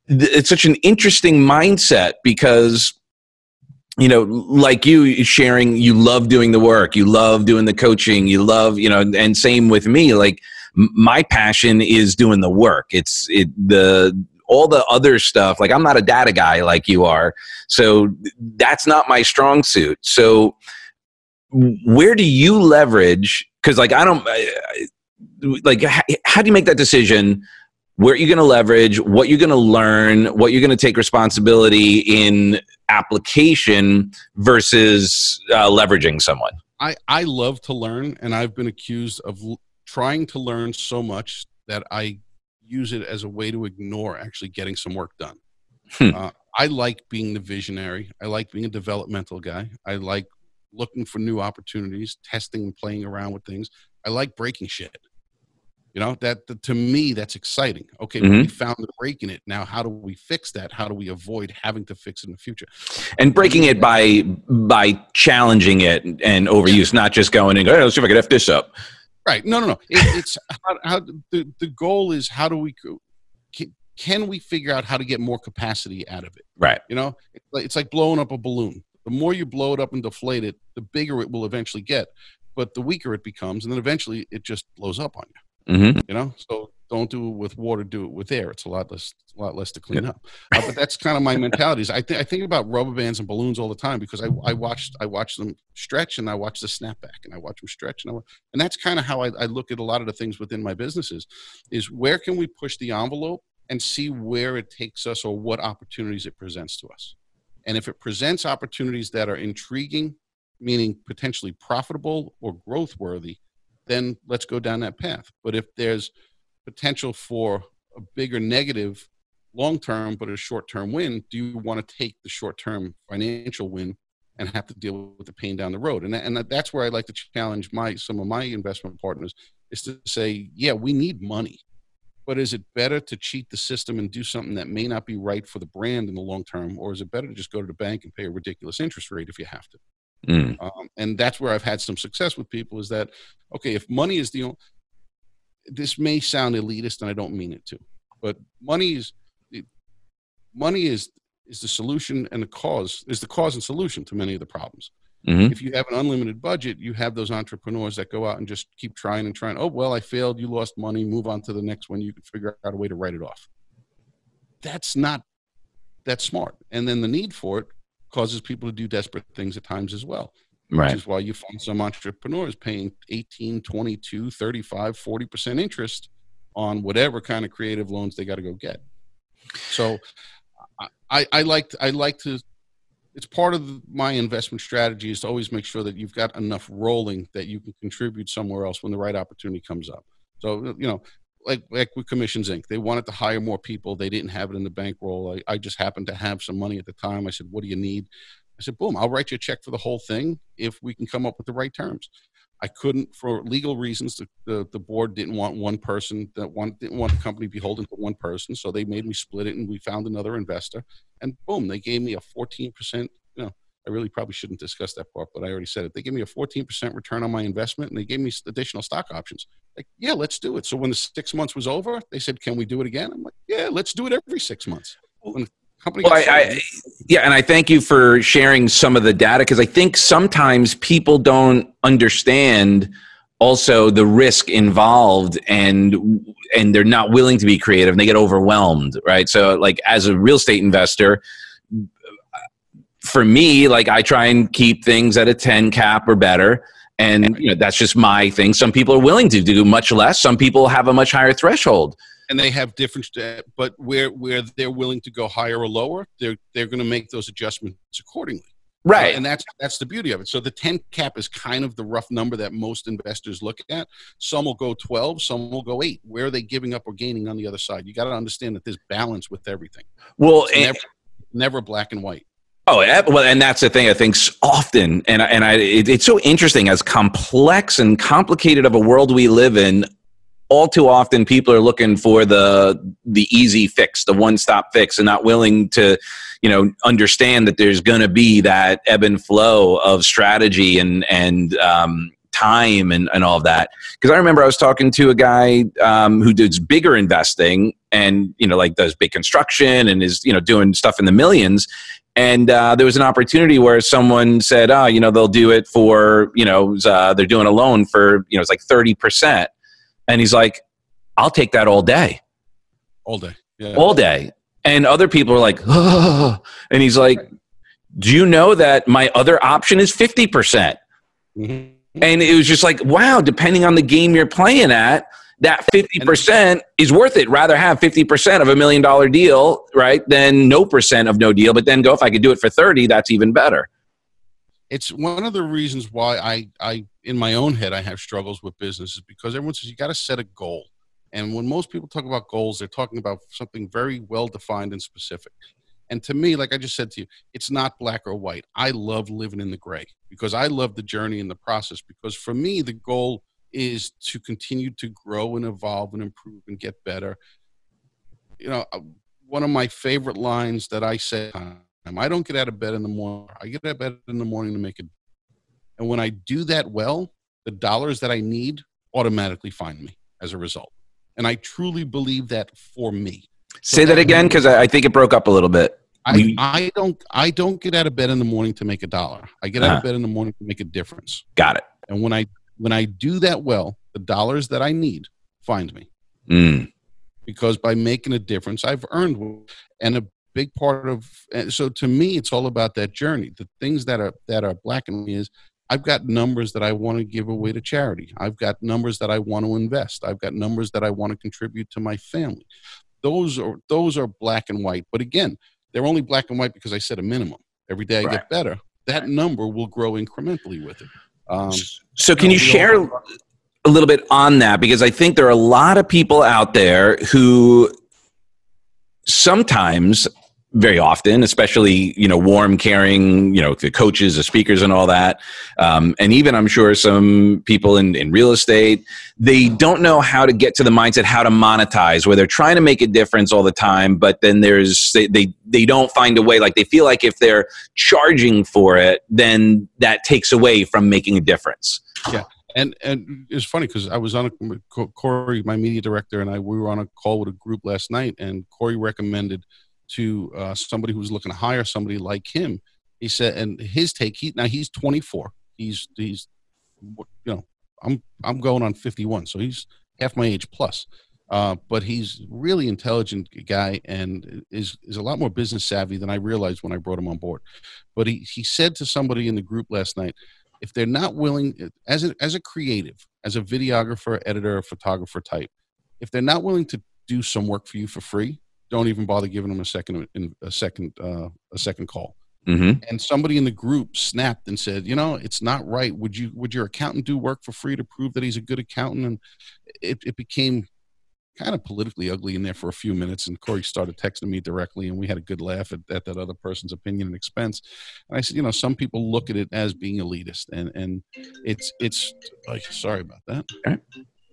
it's such an interesting mindset because, you know, like you sharing, you love doing the work, you love doing the coaching, you love, you know, and same with me, like my passion is doing the work. All the other stuff, like I'm not a data guy like you are. So that's not my strong suit. So where do you leverage? Cause like, how do you make that decision? Where you're going to leverage, what you're going to learn, what you're going to take responsibility in application versus leveraging someone? I love to learn, and I've been accused of trying to learn so much that I use it as a way to ignore actually getting some work done. I like being the visionary. I like being a developmental guy. I like looking for new opportunities, testing and playing around with things. I like breaking shit. You know, that to me, that's exciting. Okay, we found the break in it. Now, how do we fix that? How do we avoid having to fix it in the future? And breaking it by challenging it and overuse, not just going and go, hey, let's see if I can F this up. Right. No. It's the goal is how do we can we figure out how to get more capacity out of it? Right. You know, it's like blowing up a balloon. The more you blow it up and deflate it, the bigger it will eventually get, but the weaker it becomes, and then eventually it just blows up on you. You know, so don't do it with water, do it with air. It's a lot less to clean up. But that's kind of my mentality. Is I think about rubber bands and balloons all the time because I watch them stretch, and I watch the snapback, and I watch them stretch, and that's kind of how I look at a lot of the things within my businesses. Is where can we push the envelope and see where it takes us, or what opportunities it presents to us. And if it presents opportunities that are intriguing, meaning potentially profitable or growth worthy, then let's go down that path. But if there's potential for a bigger negative long-term, but a short-term win, do you want to take the short-term financial win and have to deal with the pain down the road? And that's where I like to challenge some of my investment partners, is to say, yeah, we need money, but is it better to cheat the system and do something that may not be right for the brand in the long-term, or is it better to just go to the bank and pay a ridiculous interest rate if you have to? And that's where I've had some success with people, is that, okay, if money is this may sound elitist, and I don't mean it to, but money is the solution, and the cause and solution to many of the problems. If you have an unlimited budget, you have those entrepreneurs that go out and just keep trying and trying. Oh, well, I failed. You lost money. Move on to the next one. You can figure out a way to write it off. That's not that smart. And then the need for it causes people to do desperate things at times as well, right? Which is why you find some entrepreneurs paying 18, 22, 35, 40% interest on whatever kind of creative loans they got to go get. So I like to, it's part of my investment strategy is to always make sure that you've got enough rolling that you can contribute somewhere else when the right opportunity comes up. So, you know, like with Commissions Inc., they wanted to hire more people. They didn't have it in the bankroll. I just happened to have some money at the time. I said, what do you need? I said, boom, I'll write you a check for the whole thing if we can come up with the right terms. I couldn't, for legal reasons, the board didn't want one person, didn't want the company beholden to one person. So they made me split it, and we found another investor, and boom, they gave me a 14%, you know, I really probably shouldn't discuss that part, but I already said it. They gave me a 14% return on my investment, and they gave me additional stock options. Like, yeah, let's do it. So when the 6 months was over, they said, can we do it again? I'm like, yeah, let's do it every 6 months. When the company and I thank you for sharing some of the data, because I think sometimes people don't understand also the risk involved, and they're not willing to be creative, and they get overwhelmed, right? So like as a real estate investor, for me, like I try and keep things at a 10 cap or better. And you know, that's just my thing. Some people are willing to do much less. Some people have a much higher threshold. And they have different, but where they're willing to go higher or lower, they're going to make those adjustments accordingly. Right. And that's the beauty of it. So the 10 cap is kind of the rough number that most investors look at. Some will go 12, some will go 8. Where are they giving up or gaining on the other side? You got to understand that there's balance with everything. Well, it's never black and white. Oh, well, and that's the thing I think often, it's so interesting, as complex and complicated of a world we live in, all too often people are looking for the easy fix, the one-stop fix, and not willing to, you know, understand that there's going to be that ebb and flow of strategy and time and all of that. Because I remember I was talking to a guy who does bigger investing and, you know, like does big construction and is, you know, doing stuff in the millions. And there was an opportunity where someone said, oh, you know, they'll do it for, you know, they're doing a loan for, you know, it's like 30%. And he's like, I'll take that all day. All day. Yeah. All day. And other people are like, oh. And he's like, do you know that my other option is 50%? Mm-hmm. And it was just like, wow, depending on the game you're playing at, that 50% is worth it. Rather have 50% of $1 million deal, right, than no percent of no deal. But then go, if I could do it for 30, that's even better. It's one of the reasons why I in my own head, I have struggles with business, is because everyone says you got to set a goal. And when most people talk about goals, they're talking about something very well-defined and specific. And to me, like I just said to you, it's not black or white. I love living in the gray because I love the journey and the process, because for me, the goal is to continue to grow and evolve and improve and get better. You know, one of my favorite lines that I say, I don't get out of bed in the morning. I get out of bed in the morning to make it. And when I do that well, the dollars that I need automatically find me as a result. And I truly believe that for me. So say that again, because I think it broke up a little bit. I don't get out of bed in the morning to make a dollar. I get out of bed in the morning to make a difference. Got it. And when I do that well, the dollars that I need find me. Mm. Because by making a difference, I've earned one. And a big part of, so to me, it's all about that journey. The things that are black and white is, I've got numbers that I want to give away to charity. I've got numbers that I want to invest. I've got numbers that I want to contribute to my family. Those are black and white. But again, they're only black and white because I set a minimum. Every day I get better. That number will grow incrementally with it. So can you share a little bit on that? Because I think there are a lot of people out there who sometimes, very often, especially, you know, warm, caring, you know, the coaches, the speakers and all that. And even I'm sure some people in real estate, they don't know how to get to the mindset, how to monetize, where they're trying to make a difference all the time, but then they don't find a way. Like they feel like if they're charging for it, then that takes away from making a difference. Yeah. And it's funny because I was on a, Corey, my media director, and we were on a call with a group last night, and Corey recommended to somebody who's looking to hire somebody like him. He said, and his take, now he's 24. He's, you know, I'm going on 51. So he's half my age plus, but he's really intelligent guy and is a lot more business savvy than I realized when I brought him on board. But he said to somebody in the group last night, if they're not willing as a creative, as a videographer, editor, photographer type, if they're not willing to do some work for you for free, don't even bother giving them a second call. Mm-hmm. And somebody in the group snapped and said, you know, it's not right. Would your accountant do work for free to prove that he's a good accountant? And it became kind of politically ugly in there for a few minutes. And Corey started texting me directly, and we had a good laugh at that other person's opinion and expense. And I said, you know, some people look at it as being elitist, and it's like, sorry about that. Okay.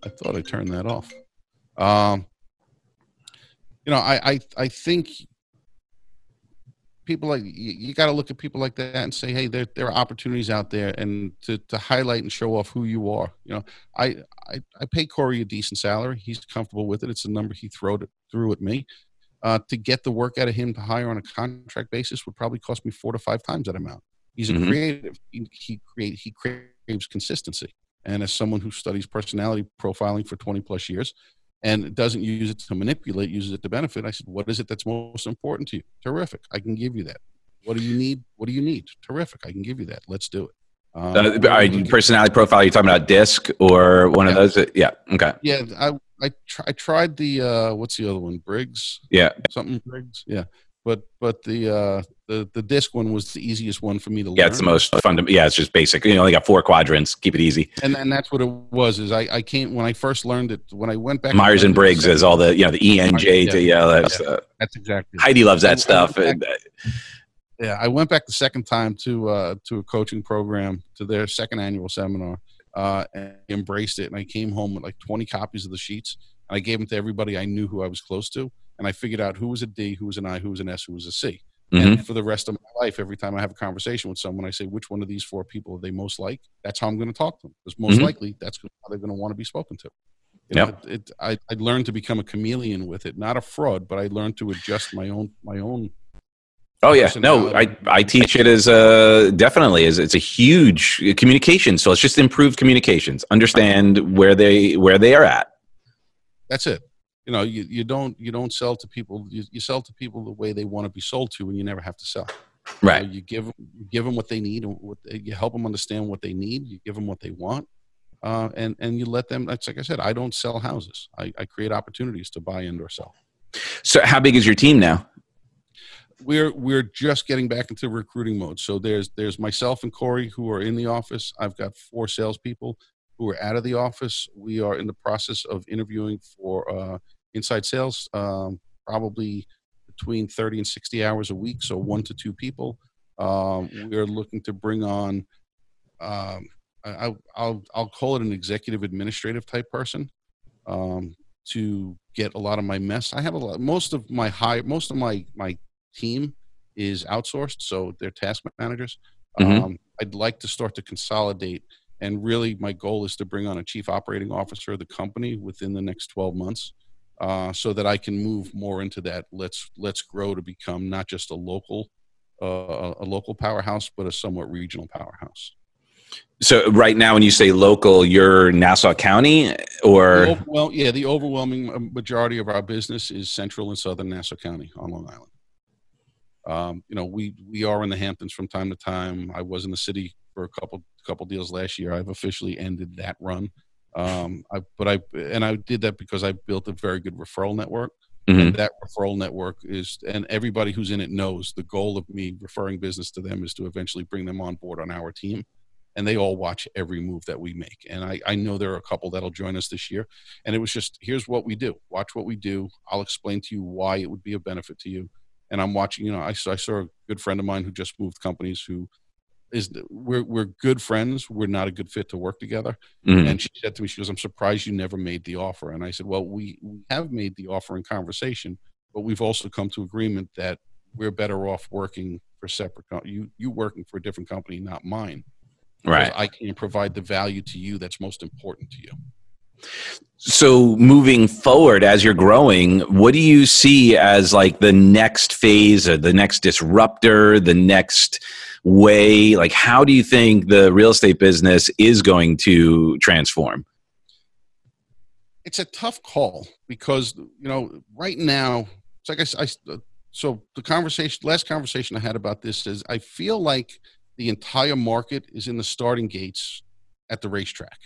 I thought I turned that off. You know, I think people like you got to look at people like that and say, hey, there are opportunities out there, and to highlight and show off who you are. You know, I pay Corey a decent salary. He's comfortable with it. It's a number he threw at me. To get the work out of him to hire on a contract basis would probably cost me 4 to 5 times that amount. He's a creative. He craves consistency. And as someone who studies personality profiling for 20 plus years, and doesn't use it to manipulate, uses it to benefit. I said, what is it that's most important to you? Terrific. I can give you that. What do you need? What do you need? Terrific. I can give you that. Let's do it. Personality profile, you're talking about DISC or one of those? Yeah. Okay. Yeah. I tried the, what's the other one? Briggs? Yeah. Something Briggs? Yeah. But the DISC one was the easiest one for me to learn. Yeah, it's the most fundamental. Yeah, it's just basic. You know, they got 4 quadrants. Keep it easy. And that's what it was. Is I came when I first learned it. When I went back, Myers and Briggs is all the, you know, the ENJ. That's exactly. Heidi loves that stuff. I went back the second time to a coaching program, to their second annual seminar, and embraced it. And I came home with like 20 copies of the sheets, and I gave them to everybody I knew who I was close to. And I figured out who was a D, who was an I, who was an S, who was a C. And for the rest of my life, every time I have a conversation with someone, I say, which one of these four people are they most like? That's how I'm going to talk to them. Because most likely, that's how they're going to want to be spoken to. I learned to become a chameleon with it, not a fraud, but I learned to adjust my own, Oh yeah. No, I teach it as a, definitely as it's a huge communication. So it's just improved communications, understand where they are at. That's it. You know, you don't sell to people. You sell to people the way they want to be sold to, and you never have to sell. Right. You know, you give them what they need, and you help them understand what they need. You give them what they want, and you let them. That's like I said. I don't sell houses. I create opportunities to buy and or sell. So, how big is your team now? We're just getting back into recruiting mode. So there's myself and Corey who are in the office. I've got 4 salespeople who are out of the office. We are in the process of interviewing for inside sales, probably between 30 and 60 hours a week, so 1 to 2 people. We are looking to bring on, I'll call it an executive administrative type person to get a lot of my mess. I have most of my team is outsourced, so they're task managers. I'd like to start to consolidate. And really, my goal is to bring on a chief operating officer of the company within the next 12 months so that I can move more into that. Let's grow to become not just a local powerhouse, but a somewhat regional powerhouse. So right now, when you say local, you're Nassau County or? Well, yeah, the overwhelming majority of our business is central and southern Nassau County on Long Island. You know, we are in the Hamptons from time to time. I was in the city for a couple deals last year. I've officially ended that run. I did that because I built a very good referral network. And that referral network is, and everybody who's in it knows the goal of me referring business to them is to eventually bring them on board on our team. And they all watch every move that we make. And I know there are a couple that'll join us this year. And it was just, here's what we do. Watch what we do. I'll explain to you why it would be a benefit to you. And I'm watching, you know, I saw a good friend of mine who just moved companies who, we're good friends. We're not a good fit to work together. And she said to me, she goes, I'm surprised you never made the offer. And I said, well, we have made the offer in conversation, but we've also come to agreement that we're better off working for separate, you working for a different company, not mine. Right. I can provide the value to you that's most important to you. So moving forward as you're growing, what do you see as like the next phase or the next disruptor, the next way? Like, how do you think the real estate business is going to transform? It's a tough call because, you know, right now, it's like so the last conversation I had about this is I feel like the entire market is in the starting gates at the racetrack.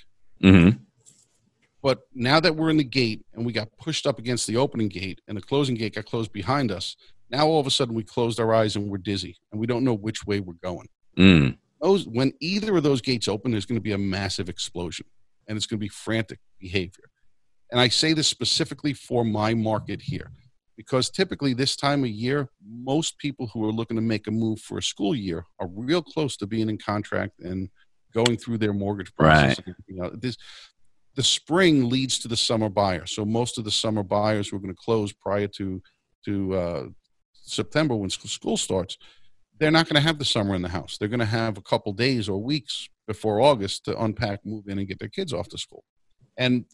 But now that we're in the gate and we got pushed up against the opening gate and the closing gate got closed behind us, now all of a sudden we closed our eyes and we're dizzy and we don't know which way we're going. When either of those gates open, there's going to be a massive explosion and it's going to be frantic behavior. And I say this specifically for my market here because typically this time of year, most people who are looking to make a move for a school year are real close to being in contract and going through their mortgage process. Right. You know, the spring leads to the summer buyer. So most of the summer buyers who are going to close prior to September when school starts, they're not going to have the summer in the house. They're going to have a couple days or weeks before August to unpack, move in, and get their kids off to school. And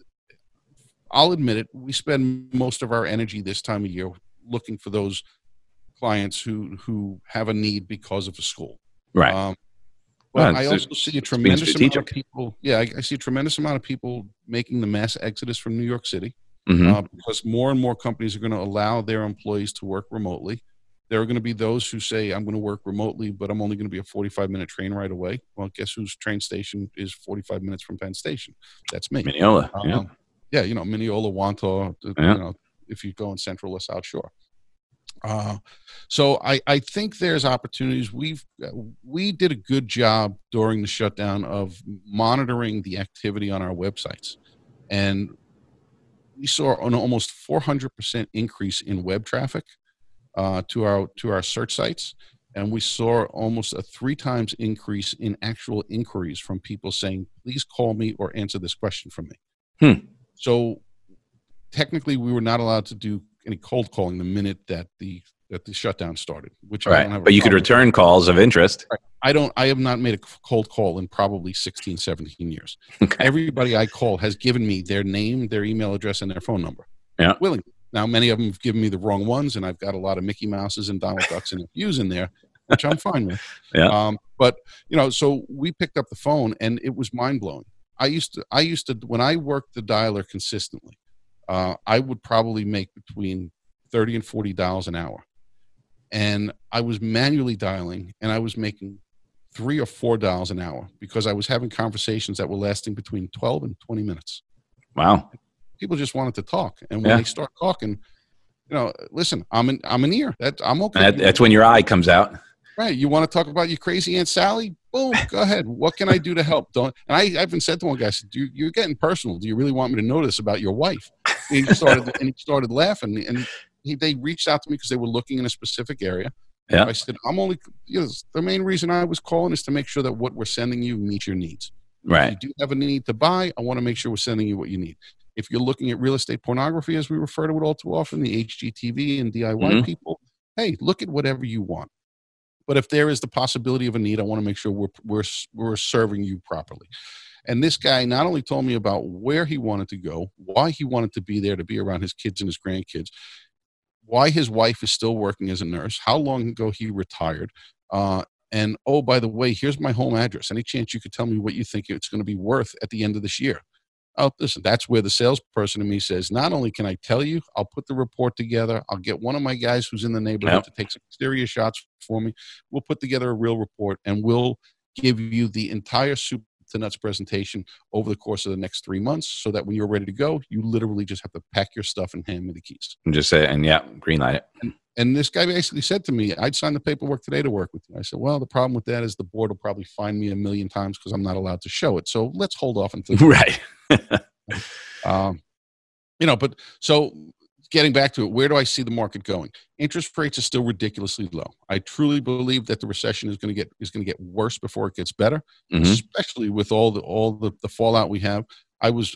I'll admit it, we spend most of our energy this time of year looking for those clients who have a need because of a school. Right. But I also see a tremendous amount of people. Yeah, I see a tremendous amount of people making the mass exodus from New York City because more and more companies are going to allow their employees to work remotely. There are going to be those who say, I'm going to work remotely, but I'm only going to be a 45-minute train ride away. Well, guess whose train station is 45 minutes from Penn Station? That's me. Mineola. Yeah, you know, Mineola, Wantaw, you know, if you go in Central or South Shore. So I think there's opportunities. We did a good job during the shutdown of monitoring the activity on our websites. And we saw an almost 400% increase in web traffic, to our search sites. And we saw almost a 3 times increase in actual inquiries from people saying, please call me or answer this question from me. So technically we were not allowed to do any cold calling the minute that the that the shutdown started. Which right. I don't have but you could return with. Calls of interest. Right. I have not made a cold call in probably 16, 17 years. Okay. Everybody I call has given me their name, their email address, and their phone number. Yeah. Willingly. Now, many of them have given me the wrong ones, and I've got a lot of Mickey Mouses and Donald Ducks and views in there, which I'm fine with. Yeah. But, you know, so we picked up the phone, and it was mind-blowing. I used to when I worked the dialer consistently, I would probably make between $30 and $40 dials an hour. And I was manually dialing, and I was making 3 or 4 dials an hour because I was having conversations that were lasting between 12 and 20 minutes. Wow. People just wanted to talk, and when yeah. they start talking, you know, listen, I'm an ear. I'm okay. That's when your eye comes out. Right. You want to talk about your crazy Aunt Sally? Boom. Go ahead. What can I do to help? And I even said to one guy, I said, "You're getting personal. Do you really want me to know this about your wife?" And he started laughing, and they reached out to me because they were looking in a specific area. Yeah. I said, the main reason I was calling is to make sure that what we're sending you meets your needs. Right. If you do have a need to buy, I want to make sure we're sending you what you need. If you're looking at real estate pornography, as we refer to it all too often, the HGTV and DIY mm-hmm. people, hey, look at whatever you want. But if there is the possibility of a need, I want to make sure we're serving you properly. And this guy not only told me about where he wanted to go, why he wanted to be there to be around his kids and his grandkids, why his wife is still working as a nurse, how long ago he retired, and, oh, by the way, here's my home address. Any chance you could tell me what you think it's going to be worth at the end of this year? Oh, listen, that's where the salesperson in me says, not only can I tell you, I'll put the report together. I'll get one of my guys who's in the neighborhood yep. to take some exterior shots for me. We'll put together a real report, and we'll give you the entire soup to nuts presentation over the course of the next 3 months so that when you're ready to go, you literally just have to pack your stuff and hand me the keys. And just say, and yeah, green light it. And this guy basically said to me, I'd sign the paperwork today to work with you. I said, well, the problem with that is the board will probably fine me 1,000,000 times because I'm not allowed to show it. So let's hold off until. Right. You know, but so getting back to it, where do I see the market going? Interest rates are still ridiculously low. I truly believe that the recession is going to get worse before it gets better, mm-hmm. especially with all the fallout we have. I was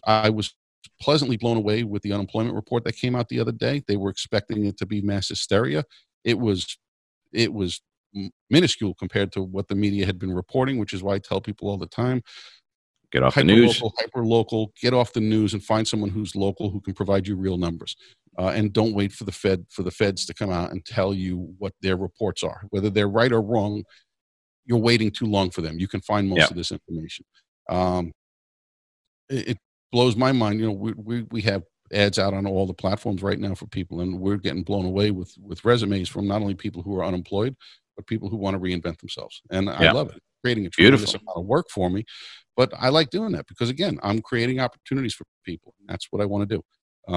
pleasantly blown away with the unemployment report that came out the other day. They were expecting it to be mass hysteria. It was minuscule compared to what the media had been reporting, which is why I tell people all the time, get off the news. Hyper local, get off the news and find someone who's local who can provide you real numbers. And don't wait for the feds to come out and tell you what their reports are, whether they're right or wrong. You're waiting too long for them. You can find most yeah. of this information. It blows my mind. You know, we have ads out on all the platforms right now for people, and we're getting blown away with resumes from not only people who are unemployed, but people who want to reinvent themselves. And yeah. I love it. Creating a tremendous amount of work for me, but I like doing that because, again, I'm creating opportunities for people. That's what I want to do.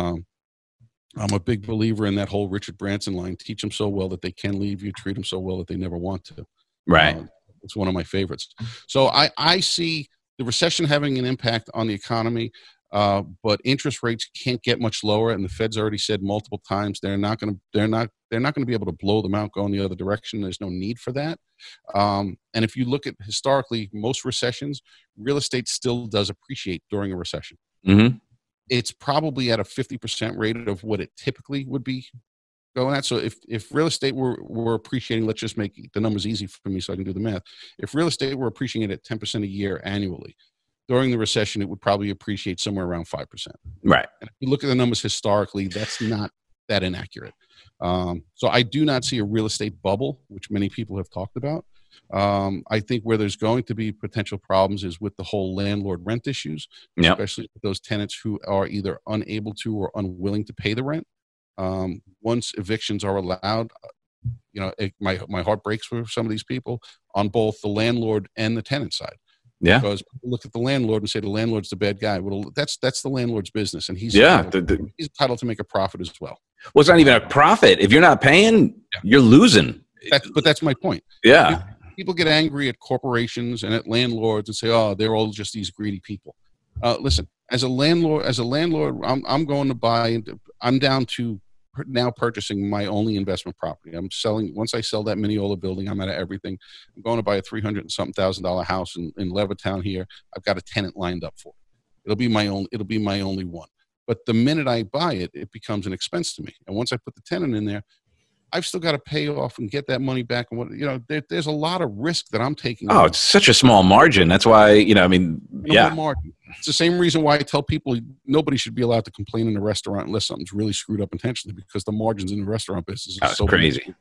I'm a big believer in that whole Richard Branson line: teach them so well that they can leave you, treat them so well that they never want to. Right. It's one of my favorites. So I see the recession having an impact on the economy, but interest rates can't get much lower, and the Fed's already said multiple times they're not going to be able to blow them out going the other direction. There's no need for that. And if you look at historically most recessions, real estate still does appreciate during a recession. Mm-hmm. It's probably at a 50% rate of what it typically would be going at. So if real estate were appreciating, let's just make the numbers easy for me so I can do the math. If real estate were appreciating it at 10% a year annually, during the recession, it would probably appreciate somewhere around 5%. Right. And if you look at the numbers historically, that's not that inaccurate. So I do not see a real estate bubble, which many people have talked about. I think where there's going to be potential problems is with the whole landlord rent issues, yep. especially with those tenants who are either unable to or unwilling to pay the rent. Once evictions are allowed, you know, my heart breaks for some of these people on both the landlord and the tenant side. Yeah. Because people look at the landlord and say the landlord's the bad guy. Well, that's the landlord's business, and he's yeah, he's entitled to make a profit as well. Well, it's not even a profit. If you're not paying, yeah. you're losing. But that's my point. Yeah. People get angry at corporations and at landlords and say, "Oh, they're all just these greedy people." Listen, as a landlord, I'm going to buy. I'm down to now purchasing my only investment property. I'm selling. Once I sell that Mineola building, I'm out of everything. I'm going to buy a $300,000 house in Levittown here. I've got a tenant lined up for it. It'll be my only one. But the minute I buy it, it becomes an expense to me. And once I put the tenant in there, I've still got to pay off and get that money back. And what, you know, there's a lot of risk that I'm taking. Oh, it's such a small margin. That's why, you know, I mean, yeah. It's the same reason why I tell people nobody should be allowed to complain in a restaurant unless something's really screwed up intentionally, because the margins in the restaurant business is so crazy.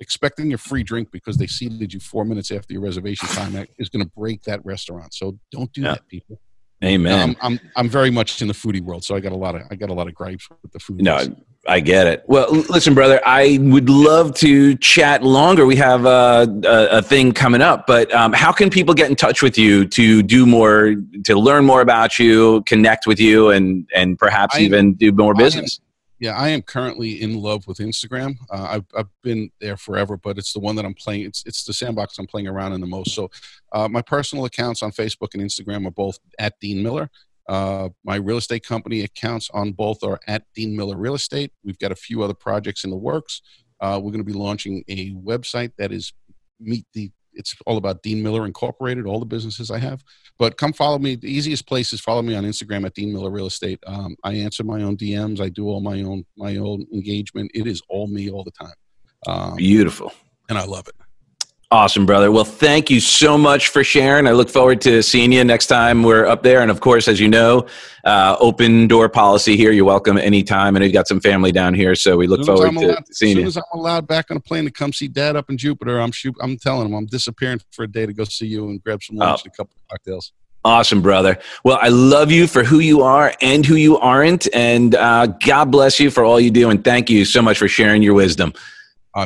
Expecting a free drink because they seated you 4 minutes after your reservation time is going to break that restaurant. So don't do that, people. Amen. I'm very much in the foodie world, so I got a lot of gripes with the food. No, I get it. Well, listen, brother, I would love to chat longer. We have a thing coming up, but how can people get in touch with you to do more, to learn more about you, connect with you, and perhaps even do more business? I am currently in love with Instagram. I've been there forever, but it's the one that I'm playing. It's the sandbox I'm playing around in the most. So my personal accounts on Facebook and Instagram are both at Dean Miller. My real estate company accounts on both are at Dean Miller Real Estate. We've got a few other projects in the works. We're going to be launching a website that is it's all about Dean Miller Incorporated, all the businesses I have. But come follow me. The easiest place is follow me on Instagram at Dean Miller Real Estate. I answer my own DMs. I do all my own engagement. It is all me all the time. Beautiful. And I love it. Awesome, brother. Well, thank you so much for sharing. I look forward to seeing you next time we're up there. And of course, as you know, open door policy here. You're welcome anytime. And we've got some family down here, so we look forward to seeing you. As soon as I'm allowed back on a plane to come see Dad up in Jupiter, I'm telling him I'm disappearing for a day to go see you and grab some lunch and a couple of cocktails. Awesome, brother. Well, I love you for who you are and who you aren't. And God bless you for all you do. And thank you so much for sharing your wisdom.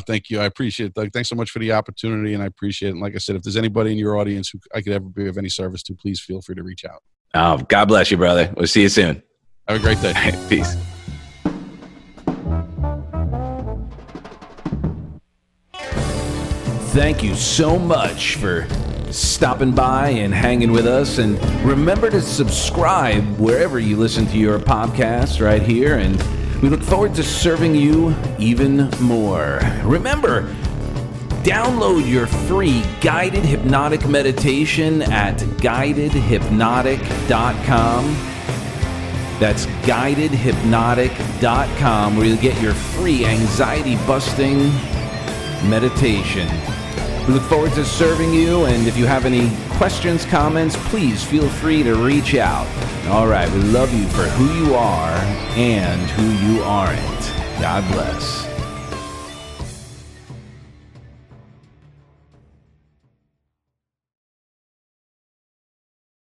Thank you. I appreciate it, Doug. Thanks so much for the opportunity, and I appreciate it. And like I said, if there's anybody in your audience who I could ever be of any service to, please feel free to reach out. Oh, God bless you, brother. We'll see you soon. Have a great day. Peace. Thank you so much for stopping by and hanging with us. And remember to subscribe wherever you listen to your podcast right here. And we look forward to serving you even more. Remember, download your free guided hypnotic meditation at GuidedHypnotic.com. That's GuidedHypnotic.com, where you'll get your free anxiety-busting meditation. We look forward to serving you, and if you have any questions, comments, please feel free to reach out. All right, we love you for who you are and who you aren't. God bless.